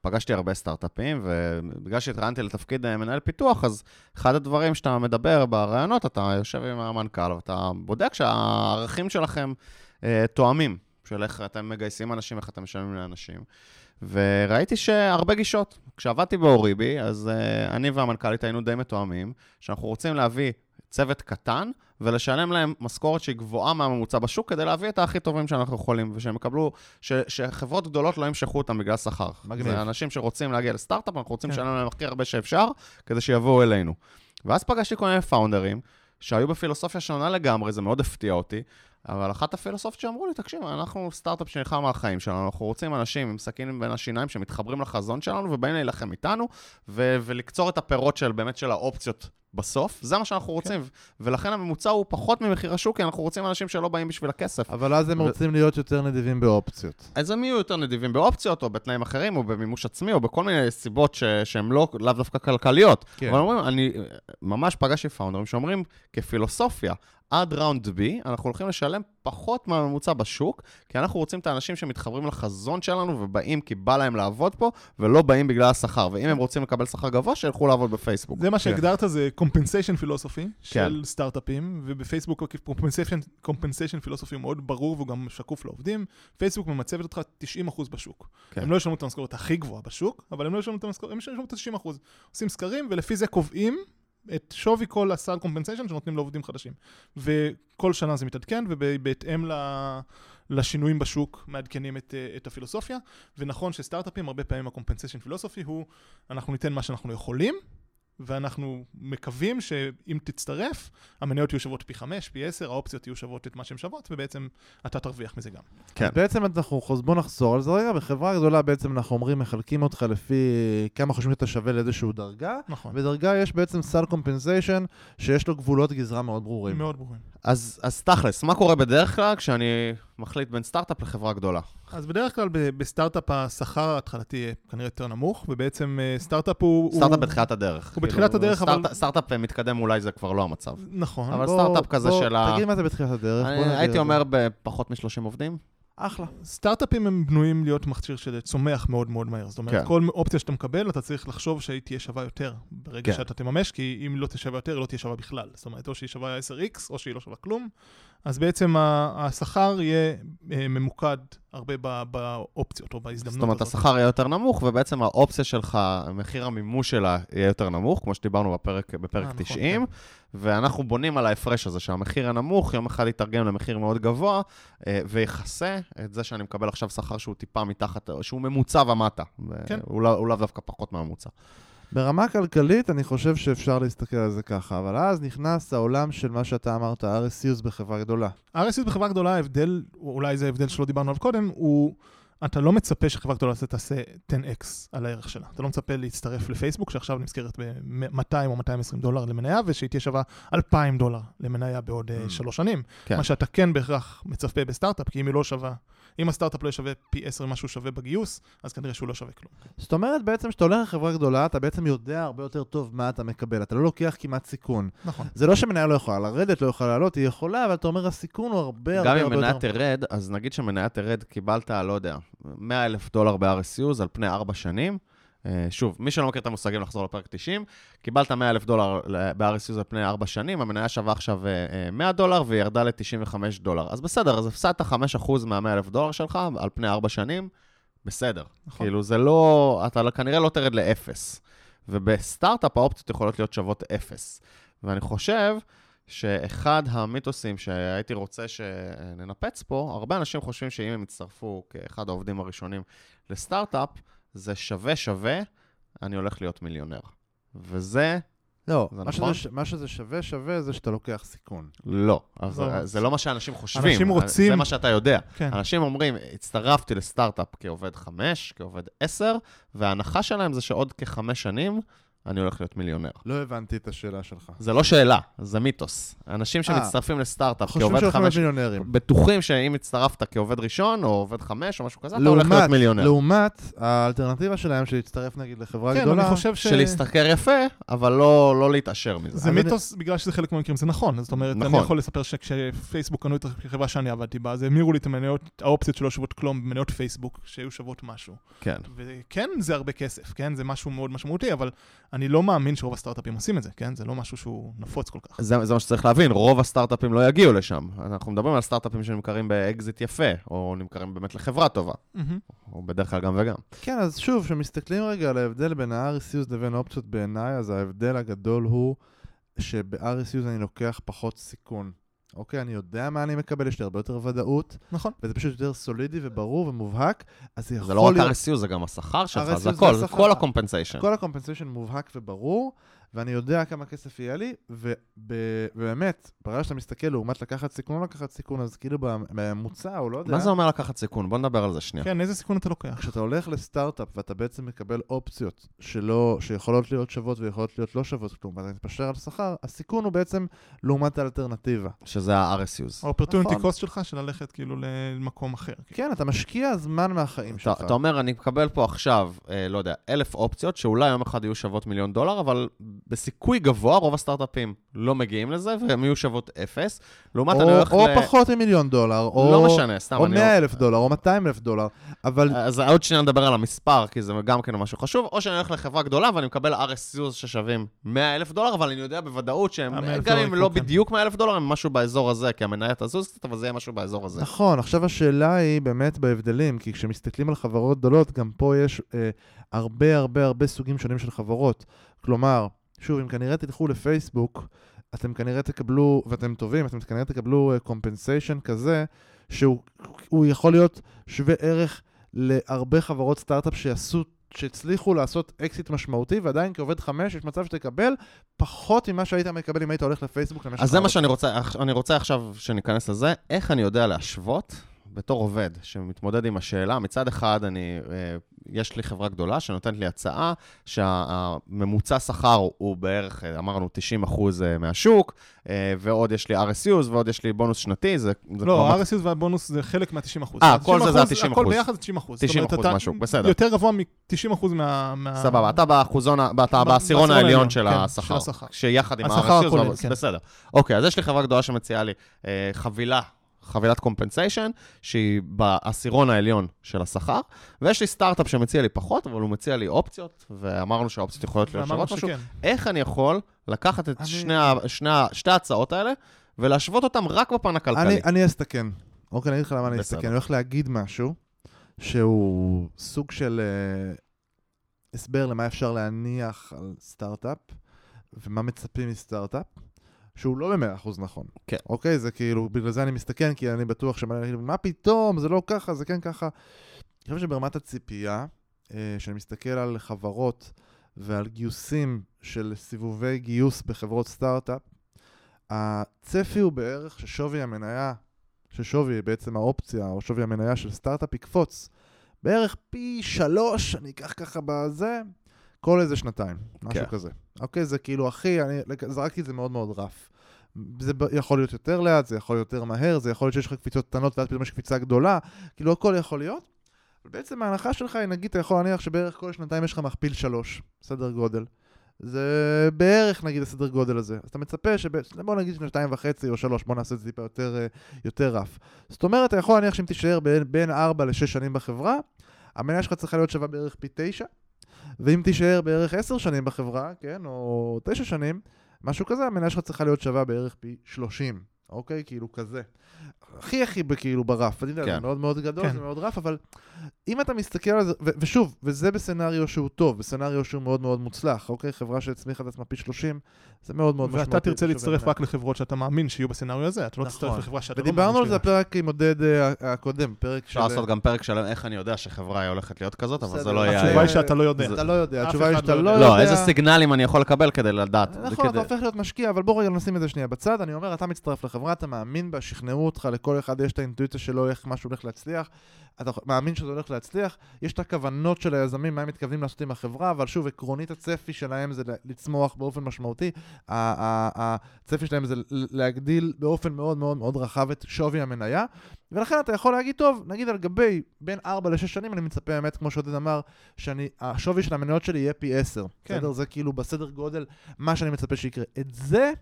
ופגשתי הרבה סטארט-אפים, ובגלל שהתראיינתי לתפקיד מנהל פיתוח, אז אחד הדברים שאתה מדבר ברעיונות, אתה יושב עם המנכ"ל, ואתה בודק שהערכים שלכם תואמים, של איך אתם מגייסים אנשים, איך אתם משלמים לאנשים. וראיתי שהרבה גישות. כשעבדתי באוריבי, אז uh, אני והמנכ"לית היינו די מתואמים, שאנחנו רוצים להביא צוות קטן, ולשלם להם משכורת שהיא גבוהה מהממוצע בשוק, כדי להביא את הכי טובים שאנחנו יכולים, ושהם יקבלו, ש, שחברות גדולות לא ימשכו אותם בגלל שכר. זה אנשים שרוצים להגיע לסטארט-אפ, אנחנו רוצים לשלם להם הכי הרבה שאפשר, כדי שיבואו אלינו. ואז פגשתי כל מיני פאונדרים, שהיו בפילוסופיה שונה לגמרי, זה מאוד הפתיע אותי, אבל אחת הפילוסופיות שאמרו לי, תקשיב, אנחנו סטארט-אפ שנלחם על החיים שלנו, אנחנו רוצים אנשים עם סכינים בין השיניים שמתחברים לחזון שלנו, ובאים להילחם איתנו, ו- ולקצור את הפירות של באמת של האופציות בסוף, זה מה שאנחנו רוצים, ולכן הממוצע הוא פחות ממחיר השוק, כי אנחנו רוצים אנשים שלא באים בשביל הכסף. אבל אז הם רוצים להיות יותר נדיבים באופציות. אז הם יהיו יותר נדיבים באופציות, או בתנאים אחרים, או במימוש עצמי, או בכל מיני סיבות שהן לא דווקא כלכליות. אבל אומרים, אני ממש פגשתי פאונדרים שאומרים, כפילוסופיה, עד ראונד בי, אנחנו הולכים לשלם פחות מהממוצע בשוק, כי אנחנו רוצים את האנשים שמתחברים לחזון שלנו, ובאים כי בא להם לעבוד פה, ולא באים בגלל השכר. ואם הם רוצים לקבל שכר גבוה, שילכו לעבוד בפייסבוק. זה מה שהגדרת, זה compensation philosophy של סטארט-אפים, ובפייסבוק compensation, compensation philosophy מאוד ברור, והוא גם שקוף לעובדים. פייסבוק ממצבת אותך תשעים אחוז בשוק. הם לא ישלמו את המשכורת הכי גבוהה בשוק, אבל הם לא ישלמו את המשכורת, הם ישלמו את התשעים אחוז. עושים סקרים, ולפי זה קובעים את שווי כל הסל קומפנסיישן שנותנים לעובדים חדשים. וכל שנה זה מתעדכן, ובהתאם לשינויים בשוק מעדכנים את, את הפילוסופיה. ונכון שסטארט-אפים, הרבה פעמים הקומפנסיישן פילוסופי הוא, אנחנו ניתן מה שאנחנו יכולים, ואנחנו מקווים שאם תצטרף, המניות יהיו שוות פי חמש, פי עשר, האופציות יהיו שוות את מה שהן שוות, ובעצם אתה תרוויח מזה גם. כן. בעצם אנחנו, בוא נחזור על זה רגע, בחברה הגדולה בעצם אנחנו אומרים, מחלקים אותך לפי כמה חושבים שאתה שווה לאיזשהו דרגה, נכון. בדרגה יש בעצם סל קומפנסיישן, שיש לו גבולות גזרה מאוד ברורים. מאוד ברורים. אז, אז תכלס, מה קורה בדרך כלל כשאני מחליט בין סטארט-אפ לחברה גדולה? אז בדרך כלל בסטארט-אפ השכר ההתחלתי כנראה יותר נמוך, ובעצם סטארט-אפ הוא... סטארט-אפ בתחילת הדרך. הוא בתחילת הדרך, אבל... סטארט-אפ מתקדם אולי זה כבר לא המצב. נכון. אבל סטארט-אפ כזה של ה... תגיד מה זה בתחילת הדרך. הייתי אומר בפחות מ-שלושים עובדים. אחלה. סטארט-אפים הם בנויים להיות מכשיר שצומח מאוד מאוד מהר. זאת אומרת, כל אופציה שאתה מקבל, אתה צריך לחשוב שהיא תהיה שווה יותר ברגע שאתה תממש, כי אם לא תשווה יותר, לא תהיה שווה בכלל. זאת אומרת, או שהיא שווה עשר איקס, או שהיא לא שווה כלום. אז בעצם השכר יהיה ממוקד הרבה באופציות או בהזדמנות. זאת אומרת, השכר יהיה יותר נמוך, ובעצם האופציה שלך, מחיר המימוש שלה יהיה יותר נמוך, כמו שדיברנו בפרק, בפרק תשעים, ואנחנו בונים על ההפרש הזה, שהמחיר הנמוך יום אחד יתרגם למחיר מאוד גבוה, ויחסה את זה שאני מקבל עכשיו שכר שהוא טיפה מתחת, שהוא ממוצע ומטה. הוא לאו דווקא פחות מהממוצע. ברמה כלכלית אני חושב שאפשר להסתכל על זה ככה, אבל אז נכנס העולם של מה שאתה אמרת, אר אס יו בחברה גדולה. אר אס יו בחברה גדולה, ההבדל, אולי זה ההבדל שלא דיברנו על קודם, הוא... אתה לא מצפה שחברה גדולה תעשה עשר איקס על הערך שלה. אתה לא מצפה להצטרף לפייסבוק, שעכשיו נמזכרת ב-מאתיים או מאתיים ועשרים דולר למניה, ושהיא תהיה שווה אלפיים דולר למניה בעוד שלוש שנים. מה שאתה כן בהכרח מצפה בסטארט-אפ, כי אם היא לא שווה, אם הסטארט-אפ לא שווה פי עשר משהו שווה בגיוס, אז כנראה שהוא לא שווה כלום. זאת אומרת, בעצם שאתה הולך לחברה גדולה, אתה בעצם יודע הרבה יותר טוב מה אתה מקבל. אתה לא לוקח כמעט סיכון. נכון. זה לא שמניה לא יכולה לרדת, לא יכולה לעלות, היא יכולה, אבל אתה אומר, הסיכון הוא הרבה, הרבה, הרבה יותר. גם אם מניה תרד, אז נגיד שמניה תרד, קיבלת, לא יודע, מאה אלף דולר ב-אר אס יו על פני ארבע שנים. שוב, מי שלא מכיר את המושגים, לחזור לפרק תשעים, קיבלת מאה אלף דולר ב-אר אס יו על פני ארבע שנים, המניה שווה עכשיו מאה דולר וירדה ל-תשעים וחמישה דולר. אז בסדר, אז הפסדת חמישה אחוז מה-מאה אלף דולר שלך על פני ארבע שנים, בסדר. נכון. כאילו זה לא, אתה כנראה לא תרד לאפס. ובסטארט-אפ האופציות יכולות להיות שוות אפס. ואני חושב שאחד המיתוסים שהייתי רוצה שננפץ פה, הרבה אנשים חושבים שאם הם יצטרפו כאחד העובדים הראשונים לסטארט-אפ, זה שווה שווה, אני הולך להיות מיליונר. וזה... לא, מה, נכון? שזה, מה שזה שווה שווה זה שאתה לוקח סיכון. לא, זה, זה, זה לא מה שאנשים חושבים. אנשים רוצים... זה מה שאתה יודע. כן. אנשים אומרים, הצטרפתי לסטארט-אפ כעובד חמש, כעובד עשר, וההנחה שלהם זה שעוד כחמש שנים, אני הולך להיות מיליונר. לא הבנתי את השאלה שלך. זה לא שאלה, זה מיתוס. אנשים שמצטרפים לסטארט-אפ כעובד חמש, בטוחים שאם הצטרפת כעובד ראשון, או עובד חמש, או משהו כזה, אתה הולך להיות מיליונר. לעומת, האלטרנטיבה שלהם שלהצטרף נגיד לחברה גדולה, שלהסתכר יפה, אבל לא להתעשר מזה. זה מיתוס בגלל שזה חלק מהמקרים, זה נכון. זאת אומרת, אני יכול לספר שכשפייסבוק קנו את החברה שאני עבדתי בה, אז המירו לי את האופציות שלא שוות כלום במניות פייסבוק, שהיו שוות משהו. כן. וכן, זה הרבה כסף, כן? זה משהו מאוד משמעותי, אבל אני לא מאמין שרוב הסטארט-אפים עושים את זה, כן? זה לא משהו שהוא נפוץ כל כך. זה, זה מה שצריך להבין, רוב הסטארט-אפים לא יגיעו לשם. אנחנו מדברים על סטארט-אפים שנמכרים באקזיט יפה, או נמכרים באמת לחברה טובה, mm-hmm. או בדרך כלל גם וגם. כן, אז שוב, כשמסתכלים רגע על ההבדל בין ה-אר אס יו לבין אופציות בעיניי, אז ההבדל הגדול הוא שב-אר אס יו אני לוקח פחות סיכון. אוקיי, אני יודע מה אני מקבל, יש לי הרבה יותר ודאות. נכון. וזה פשוט יותר סולידי וברור ומובהק, אז זה יכול... זה לא רק אר אס יו, זה גם השכר שלך, זה הכל, זה כל הקומפנסיישן. כל הקומפנסיישן מובהק וברור, ואני יודע כמה כסף יהיה לי, ובאמת, ברגע שאתה מסתכל לעומת לקחת סיכון או לקחת סיכון, אז כאילו בממוצע, הוא לא יודע... מה זה אומר לקחת סיכון? בוא נדבר על זה שנייה. כן, איזה סיכון אתה לוקח? כשאתה הולך לסטארט-אפ, ואתה בעצם מקבל אופציות שלא, שיכולות להיות שוות ויכולות להיות לא שוות כלום, ואתה מתפשר על שכר, הסיכון הוא בעצם לעומת האלטרנטיבה. שזה ה-אר אס יו. האופרטוניטי קוסט שלך, של ללכת כאילו למקום אחר. כן, אתה משקיע זמן מהחיים שלך. אתה אומר, אני מקבל פה עכשיו, לא יודע, אלף אופציות, שאולי יום אחד יהיו שוות מיליון דולר, אבל בסיכוי גבוה, רוב הסטארט-אפים לא מגיעים לזה, והם יהיו שוות אפס. לעומת אני הולך ל... או פחות ממיליון דולר, או מאה אלף דולר, או מאתיים אלף דולר, אבל... אז עוד שניה נדבר על המספר, כי זה גם כן משהו חשוב, או שאני הולך לחברה גדולה, ואני מקבל אר אס יו ששווים מאה אלף דולר, אבל אני יודע בוודאות שהם, גם אם לא בדיוק מאה אלף דולר, הם משהו באזור הזה, כי המניה תזוז קצת, אבל זה יהיה משהו באזור הזה. נכון, עכשיו השאלה היא באמת בהבדלים, כי כשמסתכלים על חברות גדולות, גם פה יש הרבה הרבה הרבה סוגים שונים של חברות. כלומר, שוב, אם כנראה תלכו לפייסבוק, אתם כנראה תקבלו, ואתם טובים, אתם כנראה תקבלו קומפנסיישן כזה, שהוא יכול להיות שווה ערך להרבה חברות סטארט-אפ שיעשו שהצליחו לעשות אקסיט משמעותי, ועדיין כעובד חמש, יש מצב שתקבל פחות ממה שהיית מקבל אם היית הולך לפייסבוק. אז זה מה שאני רוצה, אני רוצה עכשיו שניכנס לזה, איך אני יודע להשוות בתור עובד שמתמודד עם השאלה, מצד אחד אני, יש לי חברה גדולה שנותנת לי הצעה שהממוצע שכר הוא בערך, אמרנו, תשעים אחוז מהשוק, ועוד יש לי אר אס יו's ועוד יש לי בונוס שנתי, זה... לא, ה-אר אס יו's והבונוס זה חלק מה-תשעים אחוז. אה, כל זה זה ה-תשעים אחוז. הכל ביחד זה תשעים אחוז. תשעים אחוז מהשוק, בסדר. יותר גבוה מ-תשעים אחוז מה... סבבה, אתה באחוזון, אתה בעשירון העליון של השכר. שיחד עם ה-אר אס יו's, בסדר. אוקיי, אז יש לי חברה גדולה שמציעה לי חבילה, חבילת קומפנסיישן, שהיא בעשירון העליון של השכר, ויש לי סטארט-אפ שמציע לי פחות, אבל הוא מציע לי אופציות, ואמרנו שהאופציות יכולות להיות שוות משהו. איך אני יכול לקחת את שתי ההצעות האלה, ולהשוות אותן רק בפן הכלכלי? אני אסתכן. אוקיי, אני אגיד לך למה אני אסתכן. אני הולך להגיד משהו, שהוא סוג של הסבר למה אפשר להניח על סטארט-אפ, ומה מצפים מסטארט-אפ. שהוא לא ב-מאה אחוז נכון. כן. אוקיי, זה כאילו, בגלל זה אני מסתכן, כי אני בטוח שמה פתאום, זה לא ככה, זה כן ככה. אני חושב שברמת הציפייה, שאני מסתכל על חברות ועל גיוסים של סיבובי גיוס בחברות סטארט-אפ, הצפי הוא בערך ששווי המניה, ששווי בעצם האופציה, או שווי המניה של סטארט-אפ יקפוץ, בערך פי שלוש, אני אקח ככה בזה, כל איזה שנתיים, משהו כזה. אוקיי, זה כאילו, אחי, אני זרקתי את זה מאוד מאוד רף. זה יכול להיות יותר לאט, זה יכול להיות יותר מהר, זה יכול להיות שיש לך קפיצות קטנות, ואז פתאום יש קפיצה גדולה, כאילו הכל יכול להיות. אבל בעצם ההנחה שלך, נגיד, אתה יכול להניח שבערך כל שנתיים יש לך מכפיל שלוש, סדר גודל. זה בערך, נגיד, הסדר גודל הזה. אז אתה מצפה שבעצם, בוא נגיד שנתיים וחצי או שלוש, בוא נעשה את זה טיפה יותר רף. זאת אומרת, אתה יכול להניח שאם תישאר בין ארבע לשש שנים בחברה, המניה שלך צריכה להיות שווה בערך פי תשע. ואם תישאר בערך עשר שנים בחברה, כן, או תשע שנים, משהו כזה, המניה שלך צריכה להיות שווה בערך פי שלושים, אוקיי? כאילו כזה. הכי הכי כאילו ברף, אני יודע, זה מאוד מאוד גדול, זה מאוד רף, אבל אם אתה מסתכל על זה, ושוב, וזה בסנריו שהוא טוב, בסנריו שהוא מאוד מאוד מוצלח, אוקיי? חברה שהצמיחה את עצמה פי שלושים, זה מאוד מאוד משמעותי. ואתה תרצה להצטרף רק לחברות שאתה מאמין שיהיו בסנריו הזה, אתה לא תצטרף לחברה שאתה לא מאמין. ודיברנו על זה הפרק עם עודד הקודם, פרק של... אפשר לעשות גם פרק של איך אני יודע שחברה היא הולכת להיות כזאת, אבל זה לא יהיה... התשובה היא שאתה לא יודע. אתה לא יודע, התשובה היא שאתה לא יודע. לא, איזה סיגנלים אני יכול לקבל כדי לדעת. נכון, אתה הופך להיות משקיע, אבל בוא רגע נשים את זה שנייה בצד. אני אומר, אתה מצטרף לחברה, אתה מאמין בה, שכנעו אותך, לכל אחד יש את האינטואיציה שלו, איך משהו הולך להצליח. אתה מאמין שזה הולך להצליח, יש את הכוונות של היזמים, מה הם מתכוונים לעשות עם החברה, אבל שוב, עקרונית הצפי שלהם זה לצמוח באופן משמעותי, הצפי שלהם זה להגדיל באופן מאוד מאוד מאוד רחב את שווי המניה, ולכן אתה יכול להגיד, טוב, נגיד על גבי בין ארבע ל-שש שנים, אני מצפה באמת, כמו שעודד אמר, שהשווי של המניות שלי יהיה פי עשר, בסדר? זה כאילו בסדר גודל, מה שאני מצפה שיקרה. את זה...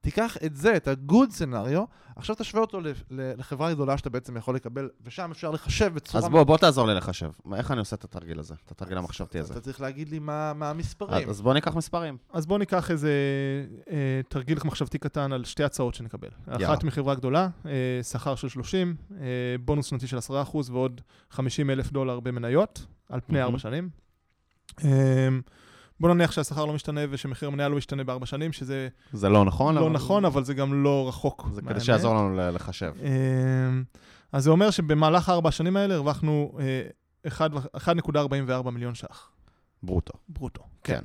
תיקח את זה, את ה-good scenario, עכשיו תשווה אותו לחברה גדולה שאתה בעצם יכול לקבל, ושם אפשר לחשב בצורה... אז בוא, בוא תעזור לי לחשב. איך אני עושה את התרגיל הזה, את התרגיל המחשבתי הזה? אתה צריך להגיד לי מה המספרים. אז בוא ניקח מספרים. אז בוא ניקח איזה תרגיל מחשבתי קטן על שתי הצעות שנקבל. אחת מחברה גדולה, שכר של שלושים, בונוס שנתי של עשרה אחוז, ועוד חמישים אלף דולר במניות, על פני ארבע שנים. בוא נניח שהשכר לא משתנה ושמחיר המניה לא משתנה בארבע שנים, שזה... זה לא נכון. לא נכון, אבל זה גם לא רחוק. זה כדי שיעזור לנו לחשב. אז זה אומר שבמהלך הארבע השנים האלה הרווחנו אחד נקודה ארבעים וארבע מיליון ש"ח. ברוטו. ברוטו, כן.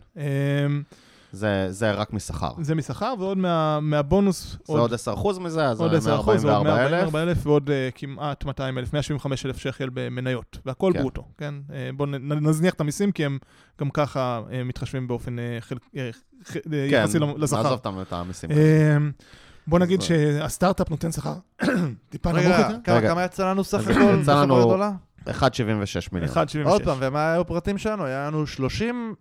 זה רק משכר. זה משכר, ועוד מהבונוס... זה עוד עשרה אחוז מזה, אז מאה ארבעים וארבע אלף. ועוד כמעט מאתיים אלף, מאה שבעים וחמישה אלף שקל במניות, והכל ברוטו, כן? בואו נזניח את המיסים, כי הם גם ככה מתחשבים באופן יחסי לזכר. כן, נעזוב את המיסים. בואו נגיד שהסטארט-אפ נותן שכר טיפה נמוך יותר. כמה יצא לנו סך הכל? יצא לנו... אחד נקודה שבעים ושש מיליון. עוד פעם, ומה היו פרטים שלנו? היה לנו שלושים...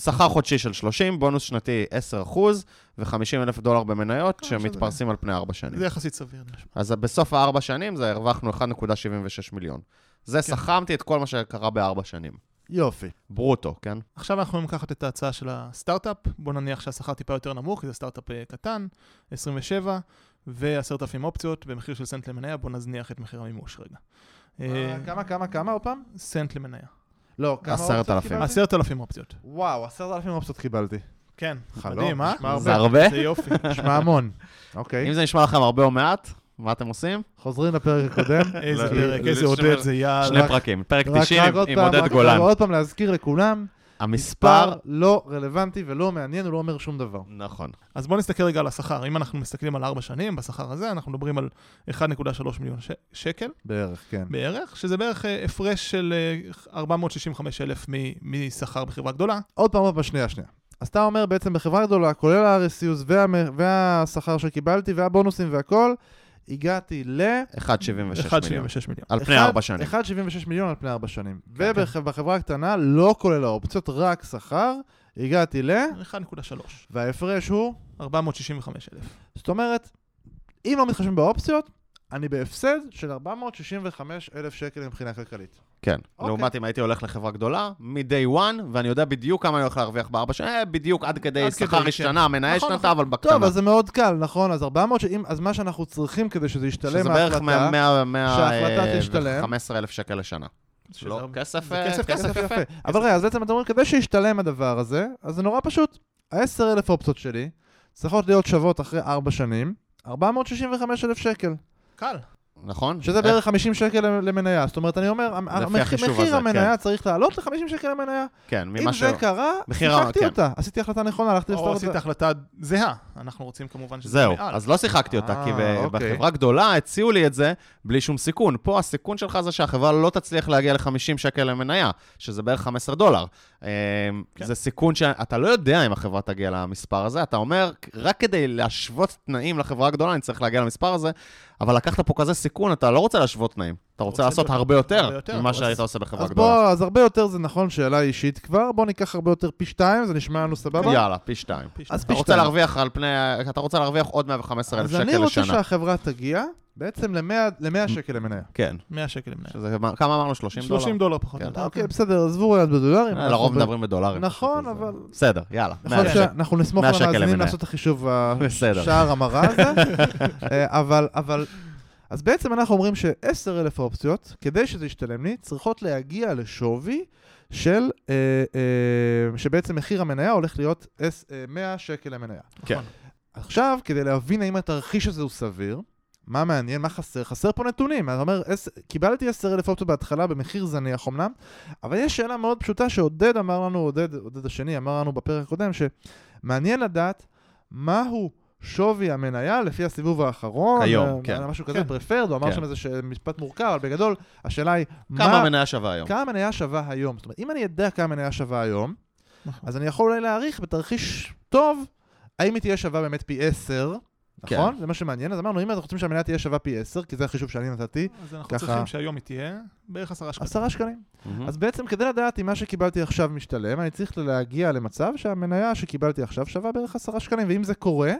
שכר חודשי של שלושים, בונוס שנתי עשרה אחוז, ו-חמישים אלף דולר במניות, שמתפרסים על פני ארבע שנים. זה יחסית סביר. אז בסוף הארבע שנים, זה הרווחנו אחד נקודה שבעים ושש מיליון. זה סכמתי את כל מה שקרה בארבע שנים. יופי. ברוטו, כן? עכשיו אנחנו יכולים לקחת את ההצעה של הסטארט-אפ. בוא נניח שהשכר טיפה יותר נמוך, כי זה סטארט-אפ קטן, עשרים ושבע, ו-עשרת אלפים אופציות, במחיר של סנט למניה. בוא נזניח את מחיר המימוש רגע. כמה, כמה, כמה עוד פעם? סנט למניה. לא, כמה אופציות קיבלתי? עשרת אלפים אופציות. וואו, עשרת אלפים אופציות קיבלתי. כן, מדהים, אה? זה הרבה? זה יופי. נשמע המון. אוקיי. אם זה נשמע לכם הרבה או מעט, מה אתם עושים? חוזרים לפרק הקודם. איזה פרק, איזה עודד זה יהיה. שני פרקים, פרק תשעים עם עודד גולן. עוד פעם להזכיר לכולם, המספר לא רלוונטי ולא מעניין, הוא לא אומר שום דבר. נכון. אז בואו נסתכל רגע על השכר. אם אנחנו מסתכלים על ארבע שנים, בשכר הזה אנחנו מדברים על אחד נקודה שלוש מיליון שקל. בערך, כן. בערך, שזה בערך הפרש של ארבע מאות שישים וחמישה אלף משכר בחברה גדולה. עוד פעם, עוד פעם, שנייה, שנייה. אז אתה אומר בעצם בחברה גדולה, כולל ה-אר אס יו's והשכר שקיבלתי והבונוסים והכל, הגעתי ל... אחד נקודה שבעים ושש מיליון. על פני ארבע שנים. אחד נקודה שבעים ושש מיליון על פני ארבע שנים. ובחברה הקטנה, לא כולל האופציות, רק שכר, הגעתי ל... אחד נקודה שלוש. וההפרש הוא... ארבע מאות שישים וחמישה אלף. זאת אומרת, אם לא מתחשבים באופציות, אני בהפסד של ארבע מאות שישים וחמישה אלף שקל מבחינה כלכלית. כן. לעומת אם הייתי הולך לחברה גדולה, מ-day one, ואני יודע בדיוק כמה אני הולך להרוויח בארבע שנים, בדיוק עד כדי שכר השתנה, מנהל שנתה, אבל בקטנה. טוב, אז זה מאוד קל, נכון? אז ארבע מאות, אז מה שאנחנו צריכים כדי שזה ישתלם, שזה בערך מאה חמישה עשר אלף שקל לשנה. לא, כסף יפה. אבל ראה, אז בעצם אתם אומרים, כדי שישתלם הדבר הזה, אז זה נורא פשוט. ה-עשרת אלפים אופציות שלי צריכות להיות שוות אחרי ארבע שנים, ארבע מאות שישים וחמישה אלף שקל. קל. נכון? שזה בערך חמישים שקל למניה. זאת אומרת, אני אומר, מחיר המניה צריך לעלות ל-חמישים שקל למניה. כן, אם זה קרה, שיחקתי אותה. עשיתי החלטה נכונה, הלכתי לסתור את זה. או עשיתי החלטה זהה. אנחנו רוצים כמובן שזה מעל. זהו, אז לא שיחקתי אותה, כי בחברה גדולה הציעו לי את זה בלי שום סיכון. פה הסיכון שלך זה שהחברה לא תצליח להגיע ל-חמישים שקל למניה, שזה בערך חמישה עשר דולר. זה סיכון שאתה לא יודע אם החברה תגיע למספר הזה. אתה אומר, רק כדי להשוות תנאים לחברה הגדולה, אני צריך להגיע למספר הזה. אבל לקחת פה כזה סיכון, אתה לא רוצה להשוות תנאים. אתה רוצה, רוצה לעשות דבר, הרבה יותר הרבה ממה יותר. שהיית עושה בחברה גדולה. אז בוא, אז הרבה יותר זה נכון, שאלה אישית כבר. בוא ניקח הרבה יותר פי שתיים, זה נשמע לנו סבבה? יאללה, פי שתיים. פי שתיים. אז פי שתיים. אתה רוצה להרוויח עוד מאה וחמישה עשר אלף שקל לשנה. אז אני רוצה שהחברה תגיע בעצם ל-מאה שקל למניה. כן. מאה שקל למניה. כמה אמרנו? שלושים דולר? שלושים דולר פחות. אוקיי, בסדר, עזבו עד בדולרים. לרוב מדברים בדולרים. נכון, אבל... בסדר, יאללה. אנחנו נסמוך למאזנים לעשות את החישוב השער המרה הזה. אבל... אז בעצם אנחנו אומרים ש-עשרת אלפים אופציות, כדי שזה ישתלם לי, צריכות להגיע לשווי של... שבעצם מחיר המניה הולך להיות מאה שקל למניה. כן. עכשיו, כדי להבין האם התרחיש הזה הוא סביר, מה מעניין, מה חסר? חסר פה נתונים. אני אומר, קיבלתי עשרת אלפים אופציות בהתחלה במחיר זניח אומנם, אבל יש שאלה מאוד פשוטה שעודד אמר לנו, עודד, עודד השני, אמר לנו בפרק קודם, שמעניין לדעת מהו שווי המניה לפי הסיבוב האחרון. היום, כן. משהו כזה, פרפרד, הוא אמר שם איזה משפט מורכב, אבל בגדול, השאלה היא... כמה המניה שווה היום? כמה המניה שווה היום. זאת אומרת, אם אני יודע כמה המניה שווה היום, אז אני יכול אולי להעריך בתרחיש טוב, האם היא תהיה שווה באמת פי עשר, נכון? זה מה שמעניין. אז אמרנו, אם אנחנו רוצים שהמניה תהיה שווה פי עשר, כי זה החישוב שאני נתתי, אז אנחנו צריכים שהיום היא תהיה בערך עשרה שקלים. עשרה שקלים. אז בעצם כדי לדעת אם מה שקיבלתי עכשיו משתלם, אני צריך להגיע למצב שהמניה שקיבלתי עכשיו שווה בערך עשרה שקלים, ואם זה קורה,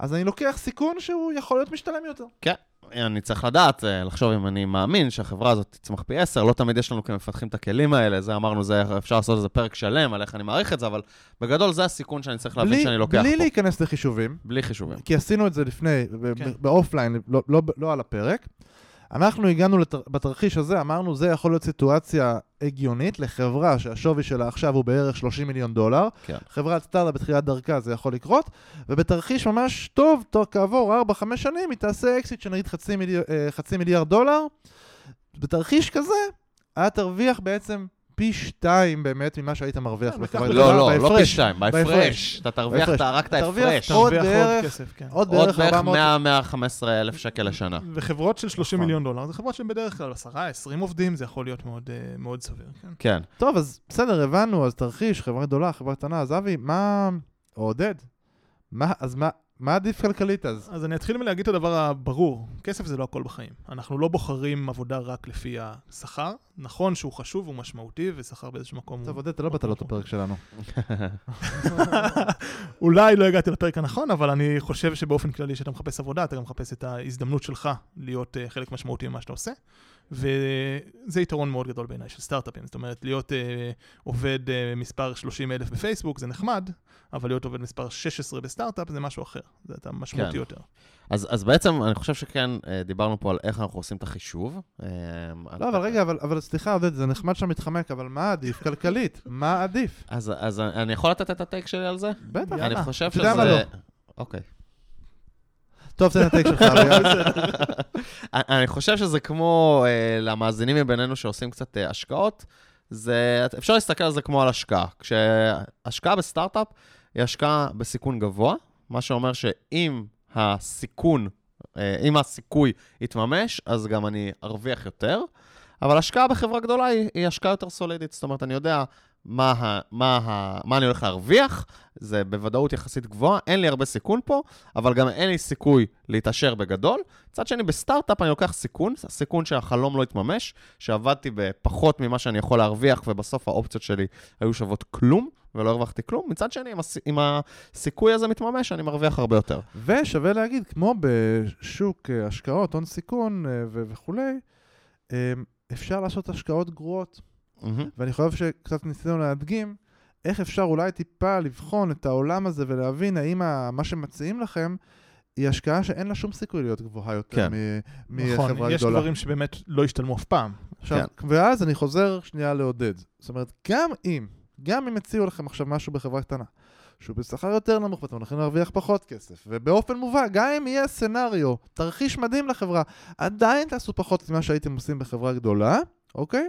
אז אני לוקח סיכון שהוא יכול להיות משתלם יותר. כן. אני צריך לדעת, לחשוב אם אני מאמין שהחברה הזאת תצמח פי עשר, לא תמיד יש לנו כמפתחים את הכלים האלה, זה אמרנו, זה, אפשר לעשות איזה פרק שלם על איך אני מעריך את זה, אבל בגדול זה הסיכון שאני צריך להבין בלי, שאני לוקח בלי פה. בלי להיכנס לחישובים. בלי חישובים. כי עשינו את זה לפני, כן. באופליין, לא, לא, לא על הפרק. אנחנו הגענו לתר... בתרחיש הזה, אמרנו, זה יכול להיות סיטואציה הגיונית לחברה שהשווי שלה עכשיו הוא בערך שלושים מיליון דולר. כן. חברת סטארטאפ בתחילת דרכה זה יכול לקרות, ובתרחיש ממש טוב, כעבור ארבע חמש שנים, היא תעשה אקסיט שנגיד חצי, מיליאר, חצי מיליארד דולר. בתרחיש כזה, היה תרוויח בעצם פי שתיים באמת ממה שהיית מרוויח בחברה. לא, לא, לא פי שתיים, בהפרש. אתה תרוויח, אתה רק את ההפרש. עוד בערך, עוד בערך מאה עד מאה וחמישה עשר אלף שקל לשנה. וחברות של שלושים מיליון דולר, זה חברות שהן בדרך כלל עשרה עד עשרים עובדים, זה יכול להיות מאוד סביר. כן. טוב, אז בסדר, הבנו, אז תרחיש, חברה גדולה, חברה קטנה, אז אבי, מה... עודד? אז מה... מה עדיף כלכלית אז? אז אני אתחיל מלהגיד את הדבר הברור. כסף זה לא הכל בחיים. אנחנו לא בוחרים עבודה רק לפי השכר. נכון שהוא חשוב, הוא משמעותי, ושכר באיזשהו מקום... טוב, עודד, אתה לא בטל אותו פרק שלנו. אולי לא הגעתי לפרק הנכון, אבל אני חושב שבאופן כללי שאתה מחפש עבודה, אתה גם מחפש את ההזדמנות שלך להיות חלק משמעותי ממה שאתה עושה. וזה יתרון מאוד גדול בעיניי של סטארט-אפים. זאת אומרת, להיות אה, עובד אה, מספר שלושים אלף בפייסבוק זה נחמד, אבל להיות עובד מספר שש עשרה בסטארט-אפ זה משהו אחר. זה אתה משמעותי כן. יותר. אז, אז בעצם אני חושב שכן אה, דיברנו פה על איך אנחנו עושים את החישוב. אה, לא, אבל רגע, אבל, אבל סליחה, עודד, זה נחמד שם מתחמק, אבל מה עדיף? כלכלית, מה עדיף? אז, אז אני יכול לתת את הטייק שלי על זה? בטח. אני חושב שזה... אוקיי. טוב, תן הטייק שלך. אני חושב שזה כמו למאזינים מבינינו שעושים קצת השקעות, אפשר להסתכל על זה כמו על השקעה. כשהשקעה בסטארט-אפ היא השקעה בסיכון גבוה, מה שאומר שאם הסיכון, אם הסיכוי יתממש, אז גם אני ארוויח יותר, אבל השקעה בחברה גדולה היא השקעה יותר סולידית, זאת אומרת, אני יודע מה, מה, מה אני הולך להרוויח, זה בוודאות יחסית גבוהה, אין לי הרבה סיכון פה, אבל גם אין לי סיכוי להתעשר בגדול. צד שני, בסטארט-אפ אני לוקח סיכון, סיכון שהחלום לא התממש, שעבדתי בפחות ממה שאני יכול להרוויח, ובסוף האופציות שלי היו שוות כלום, ולא הרווחתי כלום. מצד שני, אם הסיכוי הזה מתממש, אני מרוויח הרבה יותר. ושווה להגיד, כמו בשוק השקעות, הון סיכון וכו', אפשר לעשות השקעות גרועות, ואני חושב שקצת ניסינו להדגים איך אפשר אולי טיפה לבחון את העולם הזה ולהבין האם מה שמציעים לכם היא השקעה שאין לה שום סיכוי להיות גבוהה יותר מחברה גדולה. יש דברים שבאמת לא השתלמו אף פעם. ואז אני חוזר שנייה לעודד. זאת אומרת, גם אם, גם אם הציעו לכם עכשיו משהו בחברה קטנה, שהוא בשכר יותר נמוך, ואתם הולכים להרוויח פחות כסף, ובאופן מובן, גם אם יהיה סנריו, תרחיש מדהים לחברה, עדיין תעשו פחות ממה שהייתם עושים בחברה גדולה, אוקיי?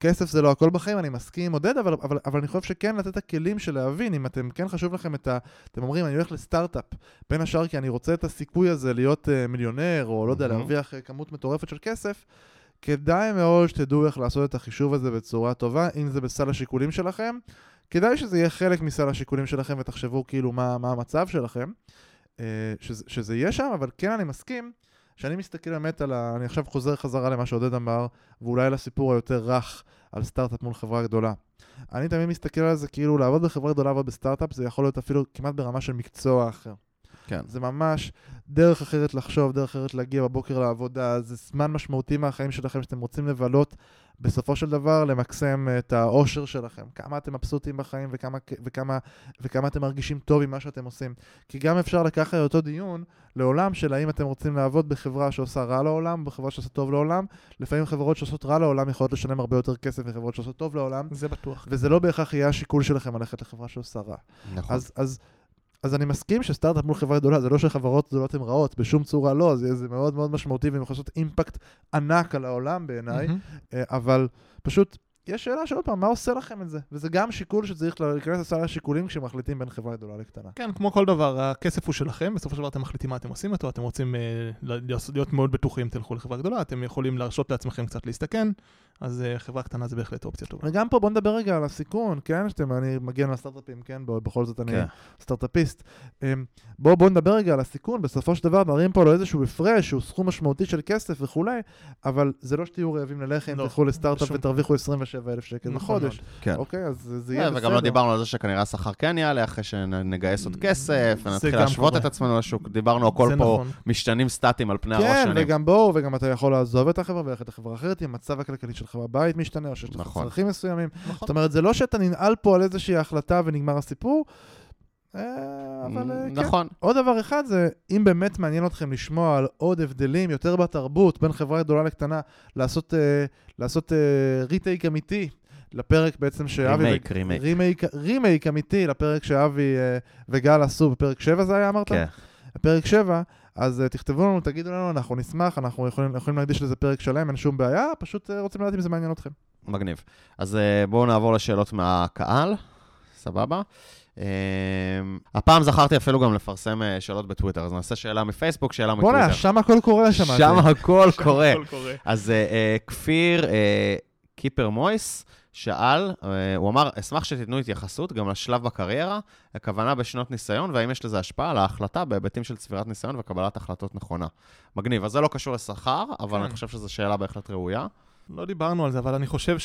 כסף זה לא הכל בחיים, אני מסכים, עודד, אבל, אבל, אבל אני חושב שכן לתת את הכלים של להבין, אם אתם כן חשוב לכם את ה... אתם אומרים, אני הולך לסטארט-אפ, בין השאר כי אני רוצה את הסיכוי הזה להיות uh, מיליונר, או לא יודע, להרוויח uh, כמות מטורפת של כסף, כדאי מאוד שתדעו איך לעשות את החישוב הזה בצורה טובה, אם זה בסל השיקולים שלכם, כדאי שזה יהיה חלק מסל השיקולים שלכם, ותחשבו כאילו מה, מה המצב שלכם, uh, שזה, שזה יהיה שם, אבל כן אני מסכים, שאני מסתכל באמת על ה... אני עכשיו חוזר חזרה למה שעודד אמר, ואולי לסיפור היותר רך על סטארט-אפ מול חברה גדולה. אני תמיד מסתכל על זה כאילו לעבוד בחברה גדולה אבל בסטארט-אפ, זה יכול להיות אפילו כמעט ברמה של מקצוע אחר. כן. זה ממש דרך אחרת לחשוב, דרך אחרת להגיע בבוקר לעבודה, זה זמן משמעותי מהחיים שלכם שאתם רוצים לבלות בסופו של דבר, למקסם את האושר שלכם. כמה אתם מבסוטים בחיים וכמה, וכמה, וכמה אתם מרגישים טוב עם מה שאתם עושים. כי גם אפשר לקחת אותו דיון לעולם של האם אתם רוצים לעבוד בחברה שעושה רע לעולם, בחברה שעושה טוב לעולם. לפעמים חברות שעושות רע לעולם יכולות לשלם הרבה יותר כסף מחברות שעושות טוב לעולם. זה בטוח. וזה לא בהכרח יהיה השיקול שלכם ללכת לחברה שעושה רע. נכון. אז, אז אז אני מסכים שסטארט-אפ מול חברה גדולה, זה לא שחברות גדולות הן רעות, בשום צורה לא, זה, זה מאוד מאוד משמעותי, והן יכולות לעשות אימפקט ענק על העולם בעיניי, mm-hmm. אבל פשוט, יש שאלה של עוד פעם, מה עושה לכם את זה? וזה גם שיקול שצריך להיכנס לסל השיקולים כשמחליטים בין חברה גדולה לקטנה. כן, כמו כל דבר, הכסף הוא שלכם, בסופו של דבר אתם מחליטים מה אתם עושים אותו, אתם רוצים להיות מאוד בטוחים, תלכו לחברה גדולה, אתם יכולים להרשות לעצמכם קצת להסתכן, אז חברה קטנה זה בהחלט אופציה טובה. וגם פה בוא נדבר רגע על הסיכון, כן? שאתם, אני מגיע לסטארט-אפים, כן? בכל זאת אני סטארט-אפיסט. בוא, בוא נדבר רגע על הסיכון. בסופו של דבר, מראים פה לא איזשהו הפרש, שהוא סכום משמעותי של כסף וכו', אבל זה לא שתהיו רעבים ללחם, תלכו לסטארט-אפ ותרוויחו עשרים ושבע אלף שקל בחודש. אוקיי, אז זה יהיה בסדר. וגם לא דיברנו על זה שכנראה השכר כן יעלה, אחרי שנגייס עוד כסף, ונתחיל להשוות את עצמנו לשוק. דיברנו הכל פה משתנים סטטיים על פני הראש שנים. כן, וגם בואו, וגם אתה יכול לעזוב את החברה וללכת לחברה אחרת, עם מצב הכלכלי שלך בבית משתנה, או שיש לך צרכים מסוימים. זאת אומרת, זה לא שאתה ננעל פה על איזושהי החלטה ונגמר הסיפור, אבל כן. עוד דבר אחד זה, אם באמת מעניין אתכם לשמוע על עוד הבדלים יותר בתרבות, בין חברה גדולה לקטנה, לעשות, לעשות ריטייק אמיתי לפרק בעצם שאבי... רימייק, רימייק. רימייק, רימייק אמיתי לפרק שאבי וגל עשו בפרק שבע, זה היה אמרת? כן. הפרק שבע, אז תכתבו לנו, תגידו לנו, אנחנו נשמח, אנחנו יכולים, יכולים להקדיש לזה פרק שלם, אין שום בעיה, פשוט רוצים לדעת אם זה מעניין אתכם. מגניב. אז בואו נעבור לשאלות מהקהל, סבבה. הפעם זכרתי אפילו גם לפרסם שאלות בטוויטר, אז נעשה שאלה מפייסבוק, שאלה מטוויטר. בואו נע, שם הכל קורה, שמעתי. שם הכל קורה. אז כפיר קיפר מויס, שאל, הוא אמר, אשמח שתתנו התייחסות גם לשלב בקריירה, הכוונה בשנות ניסיון, והאם יש לזה השפעה על ההחלטה בהיבטים של צבירת ניסיון וקבלת החלטות נכונה. מגניב, אז זה לא קשור לשכר, אבל אני חושב שזו שאלה בהחלט ראויה. לא דיברנו על זה, אבל אני חושב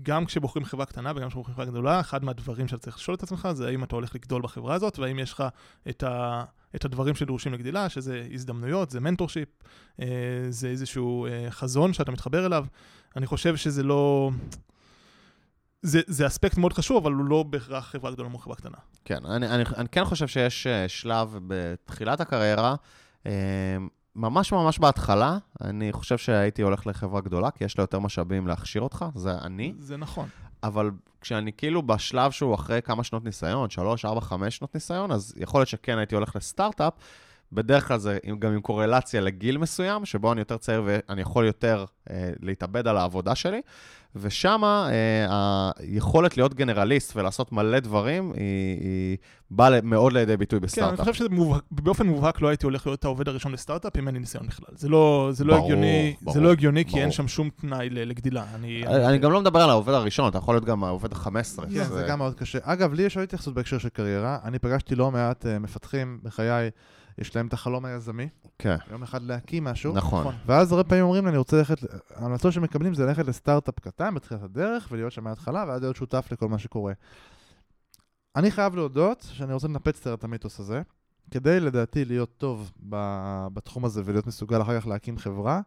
שגם כשבוחרים חברה קטנה וגם כשבוחרים חברה גדולה, אחד מהדברים שאתה צריך לשאול את עצמך זה האם אתה הולך לגדול בחברה הזאת, והאם יש לך את ה... את הדברים שדרושים לגדילה, שזה הזדמנויות, זה מנטורשיפ, זה איזשהו חזון שאתה מתחבר אליו. אני חושב שזה לא... זה, זה אספקט מאוד חשוב, אבל הוא לא בהכרח חברה גדולה מול חברה קטנה. כן, אני, אני, אני כן חושב שיש שלב בתחילת הקריירה, ממש ממש בהתחלה, אני חושב שהייתי הולך לחברה גדולה, כי יש לה יותר משאבים להכשיר אותך, זה אני. זה נכון. אבל כשאני כאילו בשלב שהוא אחרי כמה שנות ניסיון, שלוש, ארבע, חמש שנות ניסיון, אז יכול להיות שכן הייתי הולך לסטארט-אפ, בדרך כלל זה גם עם קורלציה לגיל מסוים, שבו אני יותר צעיר ואני יכול יותר אה, להתאבד על העבודה שלי, ושמה אה, היכולת להיות גנרליסט ולעשות מלא דברים, היא, היא באה מאוד לידי ביטוי בסטארט-אפ. כן, אני חושב שבאופן מובהק לא הייתי הולך להיות העובד הראשון לסטארט-אפ, אם אין לי ניסיון בכלל. זה לא, זה לא ברור, הגיוני, ברור, זה לא הגיוני ברור. כי אין שם שום תנאי לגדילה. אני, אני, אני גם לא מדבר על העובד הראשון, אתה יכול להיות גם העובד ה-חמש עשרה. כן, זה גם מאוד קשה. אגב, לי יש עוד התייחסות בהקשר של קריירה. אני פגשתי לא מעט מפתחים בחיי, יש להם את החלום היזמי, יום אחד להקים משהו, ואז הרבה פעמים אומרים, אני רוצה ללכת, ההמלצות שמקבלים זה ללכת לסטארט-אפ קטן, בתחילת הדרך, ולהיות שם מההתחלה, ועד להיות שותף לכל מה שקורה. אני חייב להודות שאני רוצה לנפץ את המיתוס הזה, כדי לדעתי להיות טוב בתחום הזה, ולהיות מסוגל אחר כך להקים חברה.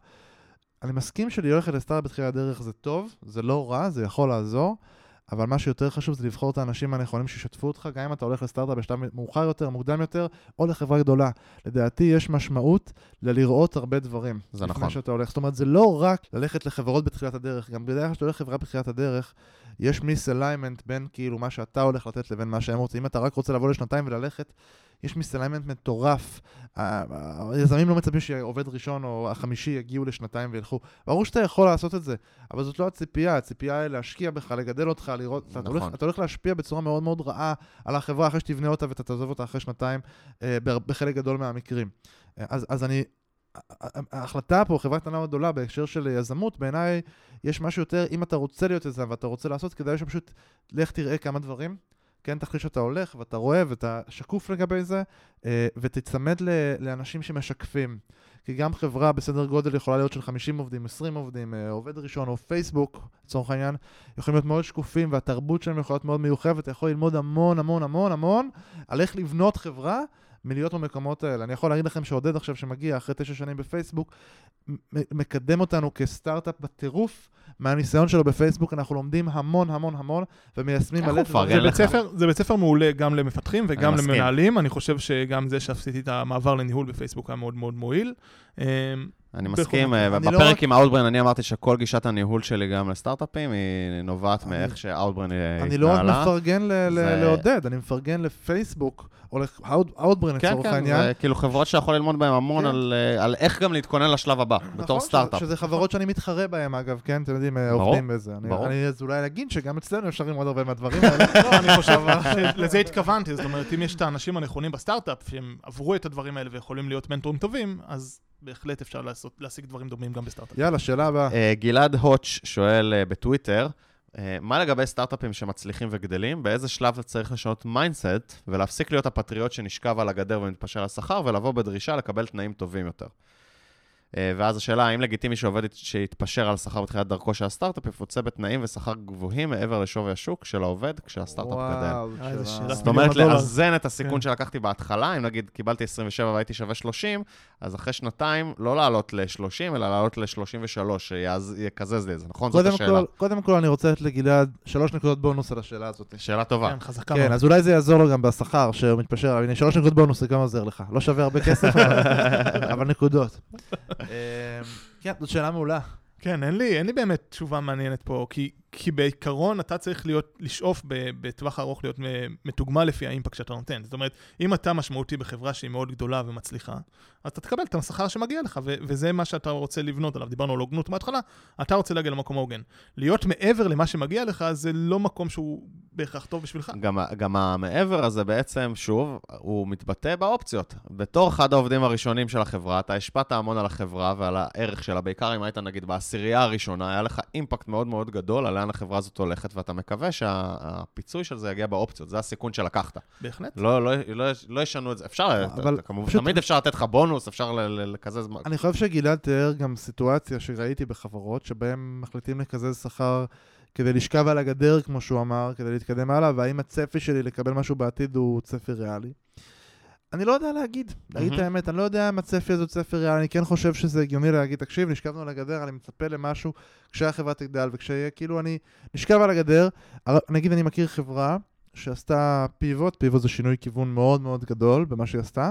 אני מסכים שללכת לסטארט-אפ בתחילת הדרך זה טוב, זה לא רע, זה יכול לעזור, אבל מה שיותר חשוב זה לבחור את האנשים הנכונים שישתפו אותך, גם אם אתה הולך לסטארט-אפ בשלב מאוחר יותר, מוקדם יותר, או לחברה גדולה. לדעתי יש משמעות ללראות הרבה דברים. זה נכון. שאתה הולך. זאת אומרת, זה לא רק ללכת לחברות בתחילת הדרך, גם בדרך שאתה הולך לחברה בתחילת הדרך, יש מיס-אליימנט בין כאילו מה שאתה הולך לתת לבין מה שהם רוצים. אם אתה רק רוצה לבוא לשנתיים וללכת, יש מיס-אליימנט מטורף. היזמים לא מצפים שעובד ראשון או החמישי יגיעו לשנתיים וילכו. ברור שאתה יכול לעשות את זה, אבל זאת לא הציפייה. הציפייה היא להשקיע בך, לגדל אותך, לראות, נכון. אתה הולך, אתה הולך להשפיע בצורה מאוד מאוד רעה על החברה אחרי שתבנה אותה ואתה תעזוב אותה אחרי שנתיים, בחלק גדול מהמקרים. אז, אז אני... ההחלטה פה, חברה קטנה וגדולה בהקשר של יזמות, בעיניי יש משהו יותר, אם אתה רוצה להיות יזם ואתה רוצה לעשות, כדאי שפשוט לך תראה כמה דברים, כן, תחליט שאתה הולך ואתה רואה ואתה שקוף לגבי זה, ותצמד לאנשים שמשקפים. כי גם חברה בסדר גודל יכולה להיות של חמישים עובדים, עשרים עובדים, עובד ראשון או פייסבוק, לצורך העניין, יכולים להיות מאוד שקופים, והתרבות שלהם יכולה להיות מאוד מיוחדת, אתה יכול ללמוד המון המון המון המון על איך לבנות חברה, מלהיות במקומות האלה. אני יכול להגיד לכם שעודד עכשיו שמגיע אחרי תשע שנים בפייסבוק, מקדם אותנו כסטארט-אפ בטירוף, מהניסיון שלו בפייסבוק, אנחנו לומדים המון המון המון, ומיישמים מלא. זה בית ספר מעולה גם למפתחים וגם למנהלים, אני חושב שגם זה שעשיתי את המעבר לניהול בפייסבוק היה מאוד מאוד מועיל. אני מסכים, בפרק עם Outbrain אני אמרתי שכל גישת הניהול שלי גם לסטארט-אפים היא נובעת מאיך ש-Outbrain התנהלה. אני לא רק מפרגן לעודד, אני מפרגן לפייסבוק או ל-Outbrain לצורך העניין. כן, כן, כאילו חברות שיכול ללמוד בהם המון על איך גם להתכונן לשלב הבא, בתור סטארט-אפ. שזה חברות שאני מתחרה בהם אגב, כן, אתם יודעים, עובדים בזה. אני אולי אגיד שגם אצלנו אפשר ללמוד הרבה מהדברים האלה. לא, אני חושב, לזה התכוונתי, זאת אומרת, אם יש את האנשים הנכונים בסטארט-אפ שהם עברו את הדברים האלה ויכולים להיות מנטורים טובים, אז בהחלט אפשר לעשות, להשיג דברים דומים גם בסטארט-אפ. יאללה, שאלה הבאה. גלעד הוטש שואל בטוויטר, מה לגבי סטארט-אפים שמצליחים וגדלים? באיזה שלב צריך לשנות מיינדסט ולהפסיק להיות הפטריוט שנשכב על הגדר ומתפשר לשכר ולבוא בדרישה לקבל תנאים טובים יותר? ואז השאלה, האם לגיטימי שעובד שיתפשר על שכר בתחילת דרכו של הסטארט-אפ יפוצה בתנאים ושכר גבוהים מעבר לשווי השוק של העובד כשהסטארט-אפ גדל? זאת אומרת, לאזן את הסיכון שלקחתי בהתחלה, אם נגיד קיבלתי עשרים ושבע והייתי שווה שלושים, אז אחרי שנתיים לא לעלות ל-שלושים, אלא לעלות ל-שלושים ושלוש, שיקזז לי את זה, נכון? זאת השאלה. קודם כל אני רוצה לתת לגלעד שלוש נקודות בונוס על השאלה הזאת. שאלה טובה. כן, אז אולי זה יעזור לו גם בשכר שהוא מתפשר, אבל הנה, שלוש נקודות בונוס, זה גם עוזר לך. לא שווה הרבה כסף, אבל נקודות. כן, זאת שאלה מעולה. כן, אין לי, אין לי באמת תשובה מעניינת פה, כי, כי בעיקרון אתה צריך להיות, לשאוף בטווח ארוך להיות מתוגמה לפי האימפקט שאתה נותן. זאת אומרת, אם אתה משמעותי בחברה שהיא מאוד גדולה ומצליחה, אז אתה תקבל את השכר שמגיע לך, ו- וזה מה שאתה רוצה לבנות עליו. דיברנו על הוגנות מההתחלה, אתה רוצה להגיע למקום הוגן. להיות מעבר למה שמגיע לך, זה לא מקום שהוא בהכרח טוב בשבילך. גם, גם המעבר הזה בעצם, שוב, הוא מתבטא באופציות. בתור אחד העובדים הראשונים של החברה, אתה השפעת המון על החברה ועל הערך שלה, בעיקר אם היית, נגיד, בעשירייה הראשונה, היה לך אימפקט מאוד מאוד גדול על לאן החברה הזאת הולכת, ואתה מקווה שהפיצוי של זה יגיע באופציות. זה הסיכון שלקחת. בהחלט. לא, לא, לא, לא ישנו את זה. אפשר, כמובן, תמיד אפשר לתת לך בונוס, אפשר לקזז. אני חושב שגלעד תיאר גם סיטואציה שראיתי בחברות, שבהם מחליטים לקזז שכר כדי לשכב על הגדר, כמו שהוא אמר, כדי להתקדם הלאה, והאם הצפי שלי לקבל משהו בעתיד הוא צפי ריאלי. אני לא יודע להגיד, להגיד את האמת, אני לא יודע אם הצפי הזה הוא צפי ריאלי, אני כן חושב שזה הגיוני להגיד, תקשיב, נשכבנו על הגדר, אני מצפה למשהו, כשהחברה תגדל, וכשהיה, כאילו אני נשכב על הגדר, נגיד אני מכיר חברה שעשתה פיבוט, פיבוט זה שינוי כיוון מאוד מאוד גדול במה שהיא עשתה,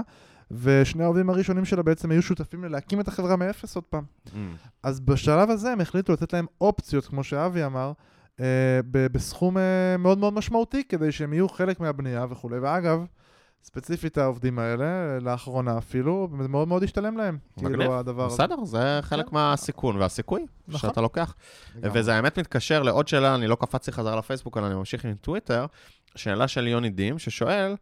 ושני העובדים הראשונים שלה בעצם היו שותפים ללהקים את החברה מאפס עוד פעם. אז בשלב הזה הם החליטו לתת להם אופציות, כמו שאבי אמר, בסכום מאוד מאוד משמעותי, כדי שהם יהיו חלק מהבנייה וכו'. ואגב, ספציפית העובדים האלה, לאחרונה אפילו, מאוד מאוד השתלם להם. כאילו הדבר הזה. בסדר, זה חלק מהסיכון והסיכוי שאתה לוקח. וזה האמת מתקשר לעוד שאלה, אני לא קפצתי חזרה לפייסבוק, אלא אני ממשיך עם טוויטר, שאלה של יוני דים, ששואל,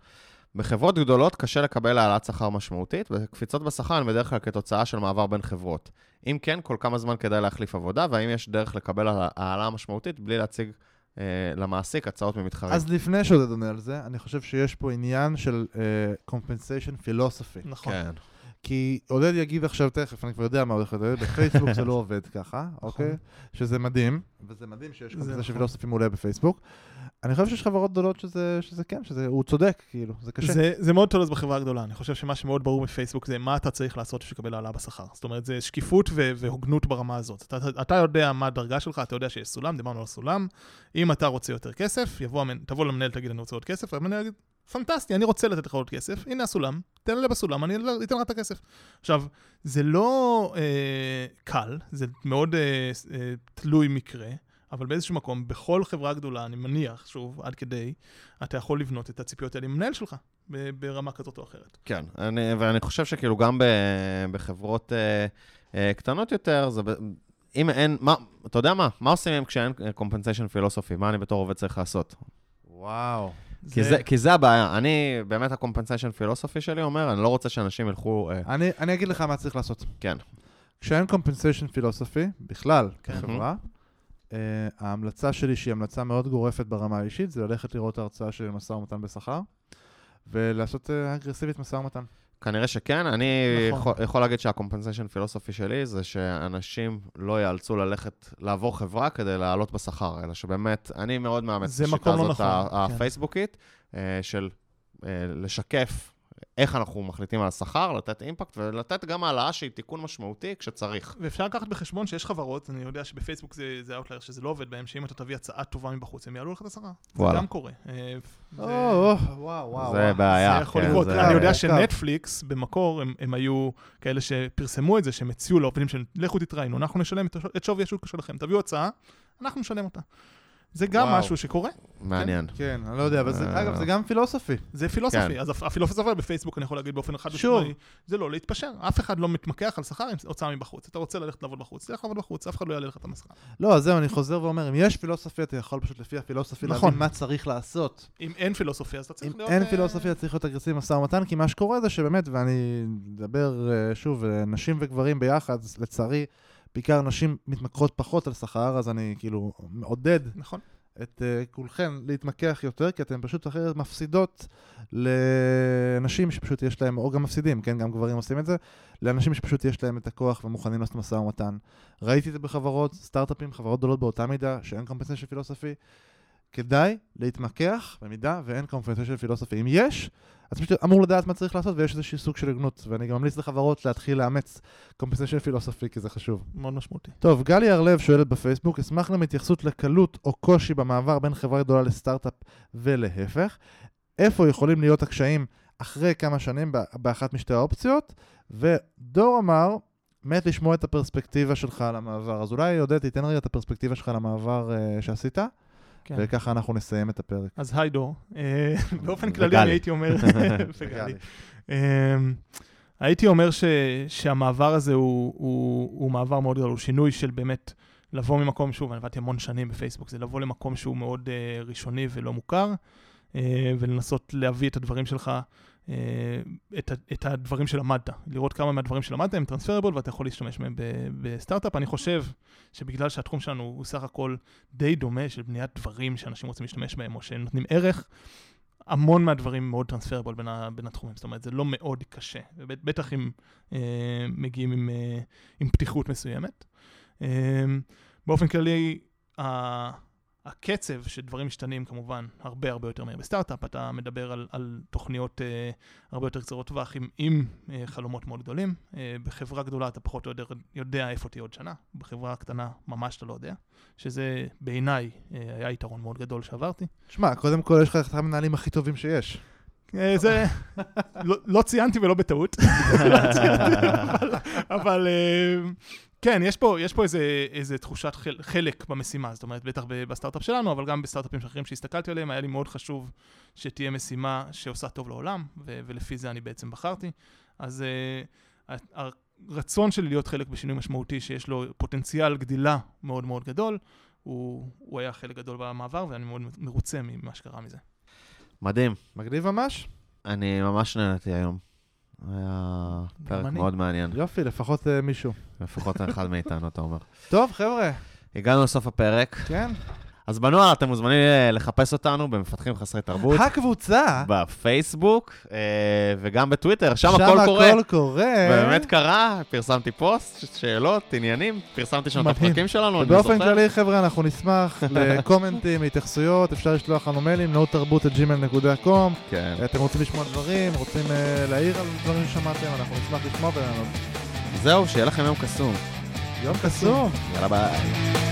בחברות גדולות קשה לקבל העלאת שכר משמעותית, וקפיצות בשכר הן בדרך כלל כתוצאה של מעבר בין חברות. אם כן, כל כמה זמן כדאי להחליף עבודה, והאם יש דרך לקבל העלאה משמעותית בלי להציג למעסיק הצעות ממתחרים. אז לפני שעוד אדוני על זה, אני חושב שיש פה עניין של compensation philosophy. נכון. כי עודד יגיב עכשיו תכף, אני כבר יודע מה הולך לדעת, בפייסבוק זה לא עובד ככה, אוקיי? שזה מדהים, וזה מדהים שיש compensation philosophy מעולה בפייסבוק. אני חושב שיש חברות גדולות שזה כן, שהוא צודק, כאילו, זה קשה. זה מאוד תולז בחברה הגדולה, אני חושב שמה שמאוד ברור מפייסבוק זה מה אתה צריך לעשות שתקבל העלאה בשכר. זאת אומרת, זה שקיפות והוגנות ברמה הזאת. אתה יודע מה הדרגה שלך, אתה יודע שיש סולם, דיברנו על סולם. אם אתה רוצה יותר כסף, תבוא למנהל, תגיד, אני רוצה עוד כסף, והמנהל יגיד, פנטסטי, אני רוצה לתת לך עוד כסף, הנה הסולם, תן לי בסולם, אני אתן לך את הכסף. עכשיו, זה לא קל, זה מאוד תלוי מקרה. אבל באיזשהו מקום, בכל חברה גדולה, אני מניח, שוב, עד כדי, אתה יכול לבנות את הציפיות האלה עם מנהל שלך, ברמה כזאת או אחרת. כן, אני, ואני חושב שכאילו גם ב, בחברות אה, אה, קטנות יותר, זה ב, אם אין, מה, אתה יודע מה? מה עושים כשאין compensation philosophy? מה אני בתור עובד צריך לעשות? וואו. כי זה, כי זה הבעיה. אני, באמת ה-compensation philosophy שלי אומר, אני לא רוצה שאנשים ילכו... אה... אני, אני אגיד לך מה צריך לעשות. כן. כשאין compensation philosophy, בכלל, כחברה, Uh, ההמלצה שלי, שהיא המלצה מאוד גורפת ברמה האישית, זה ללכת לראות ההרצאה של משא ומתן בשכר, ולעשות uh, אגרסיבית משא ומתן. כנראה שכן, אני נכון. יכול, יכול להגיד שהקומפנסיישן פילוסופי שלי, זה שאנשים לא יאלצו ללכת, לעבור חברה כדי לעלות בשכר, אלא שבאמת, אני מאוד מאמץ את השיטה הזאת נכון. הפייסבוקית, כן. uh, של uh, לשקף איך אנחנו מחליטים על השכר, לתת אימפקט, ולתת גם העלאה שהיא תיקון משמעותי כשצריך. ואפשר לקחת בחשבון שיש חברות, אני יודע שבפייסבוק זה, זה אוטלייר, שזה לא עובד בהם, שאם אתה תביא הצעה טובה מבחוץ, הם יעלו לך את השכר. זה גם קורה. זה בעיה. אני יודע שנטפליקס במקור, הם היו כאלה שפרסמו את זה, שהם הציעו לעובדים שלכו תתראינו, אנחנו נשלם את שווי השוק שלכם, תביאו הצעה, אנחנו נשלם אותה. זה גם משהו שקורה. מעניין. כן, אני לא יודע, אבל אגב, זה גם פילוסופי. זה פילוסופי, אז הפילוסופיה בפייסבוק, אני יכול להגיד באופן אחד, זה לא להתפשר, אף אחד לא מתמקח על שכר, אם הוצאה מבחוץ. אתה רוצה ללכת לעבוד בחוץ, תלך לעבוד בחוץ, אף אחד לא יעלה לך את המשכר. לא, זהו, אני חוזר ואומר, אם יש פילוסופיה, אתה יכול פשוט לפי הפילוסופיה להבין מה צריך לעשות. אם אין פילוסופיה, אז אתה צריך להיות... אם אין פילוסופיה, צריך להיות אגרסיבי משא ומתן, כי מה שקורה זה שבאמת, ואני מדבר שוב, נשים וגברים ביחד, לצערי, בעיקר נשים מתמקחות פחות על שכר, אז אני כאילו מעודד נכון. את uh, כולכן להתמקח יותר, כי אתן פשוט אחרת מפסידות לאנשים שפשוט יש להם, או גם מפסידים, כן, גם גברים עושים את זה, לאנשים שפשוט יש להם את הכוח ומוכנים לעשות משא ומתן. ראיתי את זה בחברות, סטארט-אפים, חברות גדולות באותה מידה, שאין compensation philosophy, כדאי להתמקח במידה ואין compensation philosophy. אם יש, אז פשוט אמור לדעת מה צריך לעשות, ויש איזשהו סוג של הגנות, ואני גם ממליץ לחברות להתחיל לאמץ compensation philosophy, כי זה חשוב. מאוד משמעותי. טוב, גלי הרלב שואלת בפייסבוק, אשמח גם התייחסות לקלות או קושי במעבר בין חברה גדולה לסטארט-אפ ולהפך. איפה יכולים להיות הקשיים אחרי כמה שנים באחת משתי האופציות? ודור אמר, מת לשמוע את הפרספקטיבה שלך על המעבר. אז אולי יודע, תיתן רגע את הפרספקטיבה שלך על המעבר שעשית. וככה אנחנו נסיים את הפרק. אז היי דור, באופן כללי אני הייתי אומר, הייתי אומר שהמעבר הזה הוא מעבר מאוד גדול, הוא שינוי של באמת לבוא ממקום, שוב, אני עבדתי המון שנים בפייסבוק, זה לבוא למקום שהוא מאוד ראשוני ולא מוכר, ולנסות להביא את הדברים שלך, את הדברים שלמדת, לראות כמה מהדברים שלמדת הם טרנספרבול, ואתה יכול להשתמש מהם בסטארט-אפ. אני חושב שבגלל שהתחום שלנו הוא סך הכל די דומה של בניית דברים שאנשים רוצים להשתמש בהם, או שנותנים ערך, המון מהדברים מאוד טרנספרבול בין התחומים. זאת אומרת, זה לא מאוד קשה, בטח אם מגיעים עם פתיחות מסוימת. באופן כללי, הקצב שדברים משתנים כמובן הרבה הרבה יותר מהר בסטארט-אפ, אתה מדבר על, על תוכניות אה, הרבה יותר קצרות טווח עם, עם אה, חלומות מאוד גדולים, אה, בחברה גדולה אתה פחות או יותר יודע איפה תהיה עוד שנה, בחברה קטנה ממש אתה לא יודע, שזה בעיניי אה, היה יתרון מאוד גדול שעברתי. שמע, קודם כל יש לך את המנהלים הכי טובים שיש. זה, לא ציינתי ולא בטעות, אבל... כן, יש פה, יש פה איזה, איזה תחושת חלק במשימה, זאת אומרת, בטח בסטארט-אפ שלנו, אבל גם בסטארט-אפים אחרים שהסתכלתי עליהם, היה לי מאוד חשוב שתהיה משימה שעושה טוב לעולם, ו- ולפי זה אני בעצם בחרתי. אז, אה, הרצון שלי להיות חלק בשינוי משמעותי, שיש לו פוטנציאל גדילה מאוד מאוד גדול, הוא, הוא היה חלק גדול במעבר, ואני מאוד מרוצה ממה שקרה מזה. מדהים. מגניב ממש? אני ממש נהנתי היום. היה פרק מאוד מעניין. יופי, לפחות מישהו. לפחות אחד מאיתנו, אתה אומר. טוב, חבר'ה. הגענו לסוף הפרק. כן. אז בנוער, אתם מוזמנים לחפש אותנו במפתחים חסרי תרבות. הקבוצה. בפייסבוק, וגם בטוויטר. שם הכל קורה. שם הכל קורה. באמת קרה, פרסמתי פוסט, שאלות, עניינים, פרסמתי שם את הפרקים שלנו. באופן כללי, חבר'ה, אנחנו נשמח לקומנטים, התייחסויות, אפשר לשלוח לנו מיילים, נאו תרבות את ג'ימייל דוט קום. כן. אתם רוצים לשמוע דברים, רוצים להעיר על דברים ששמעתם, אנחנו נשמח לשמוע בינינו. זהו, שיהיה לכם יום קסום. יום קסום. יאללה ביי.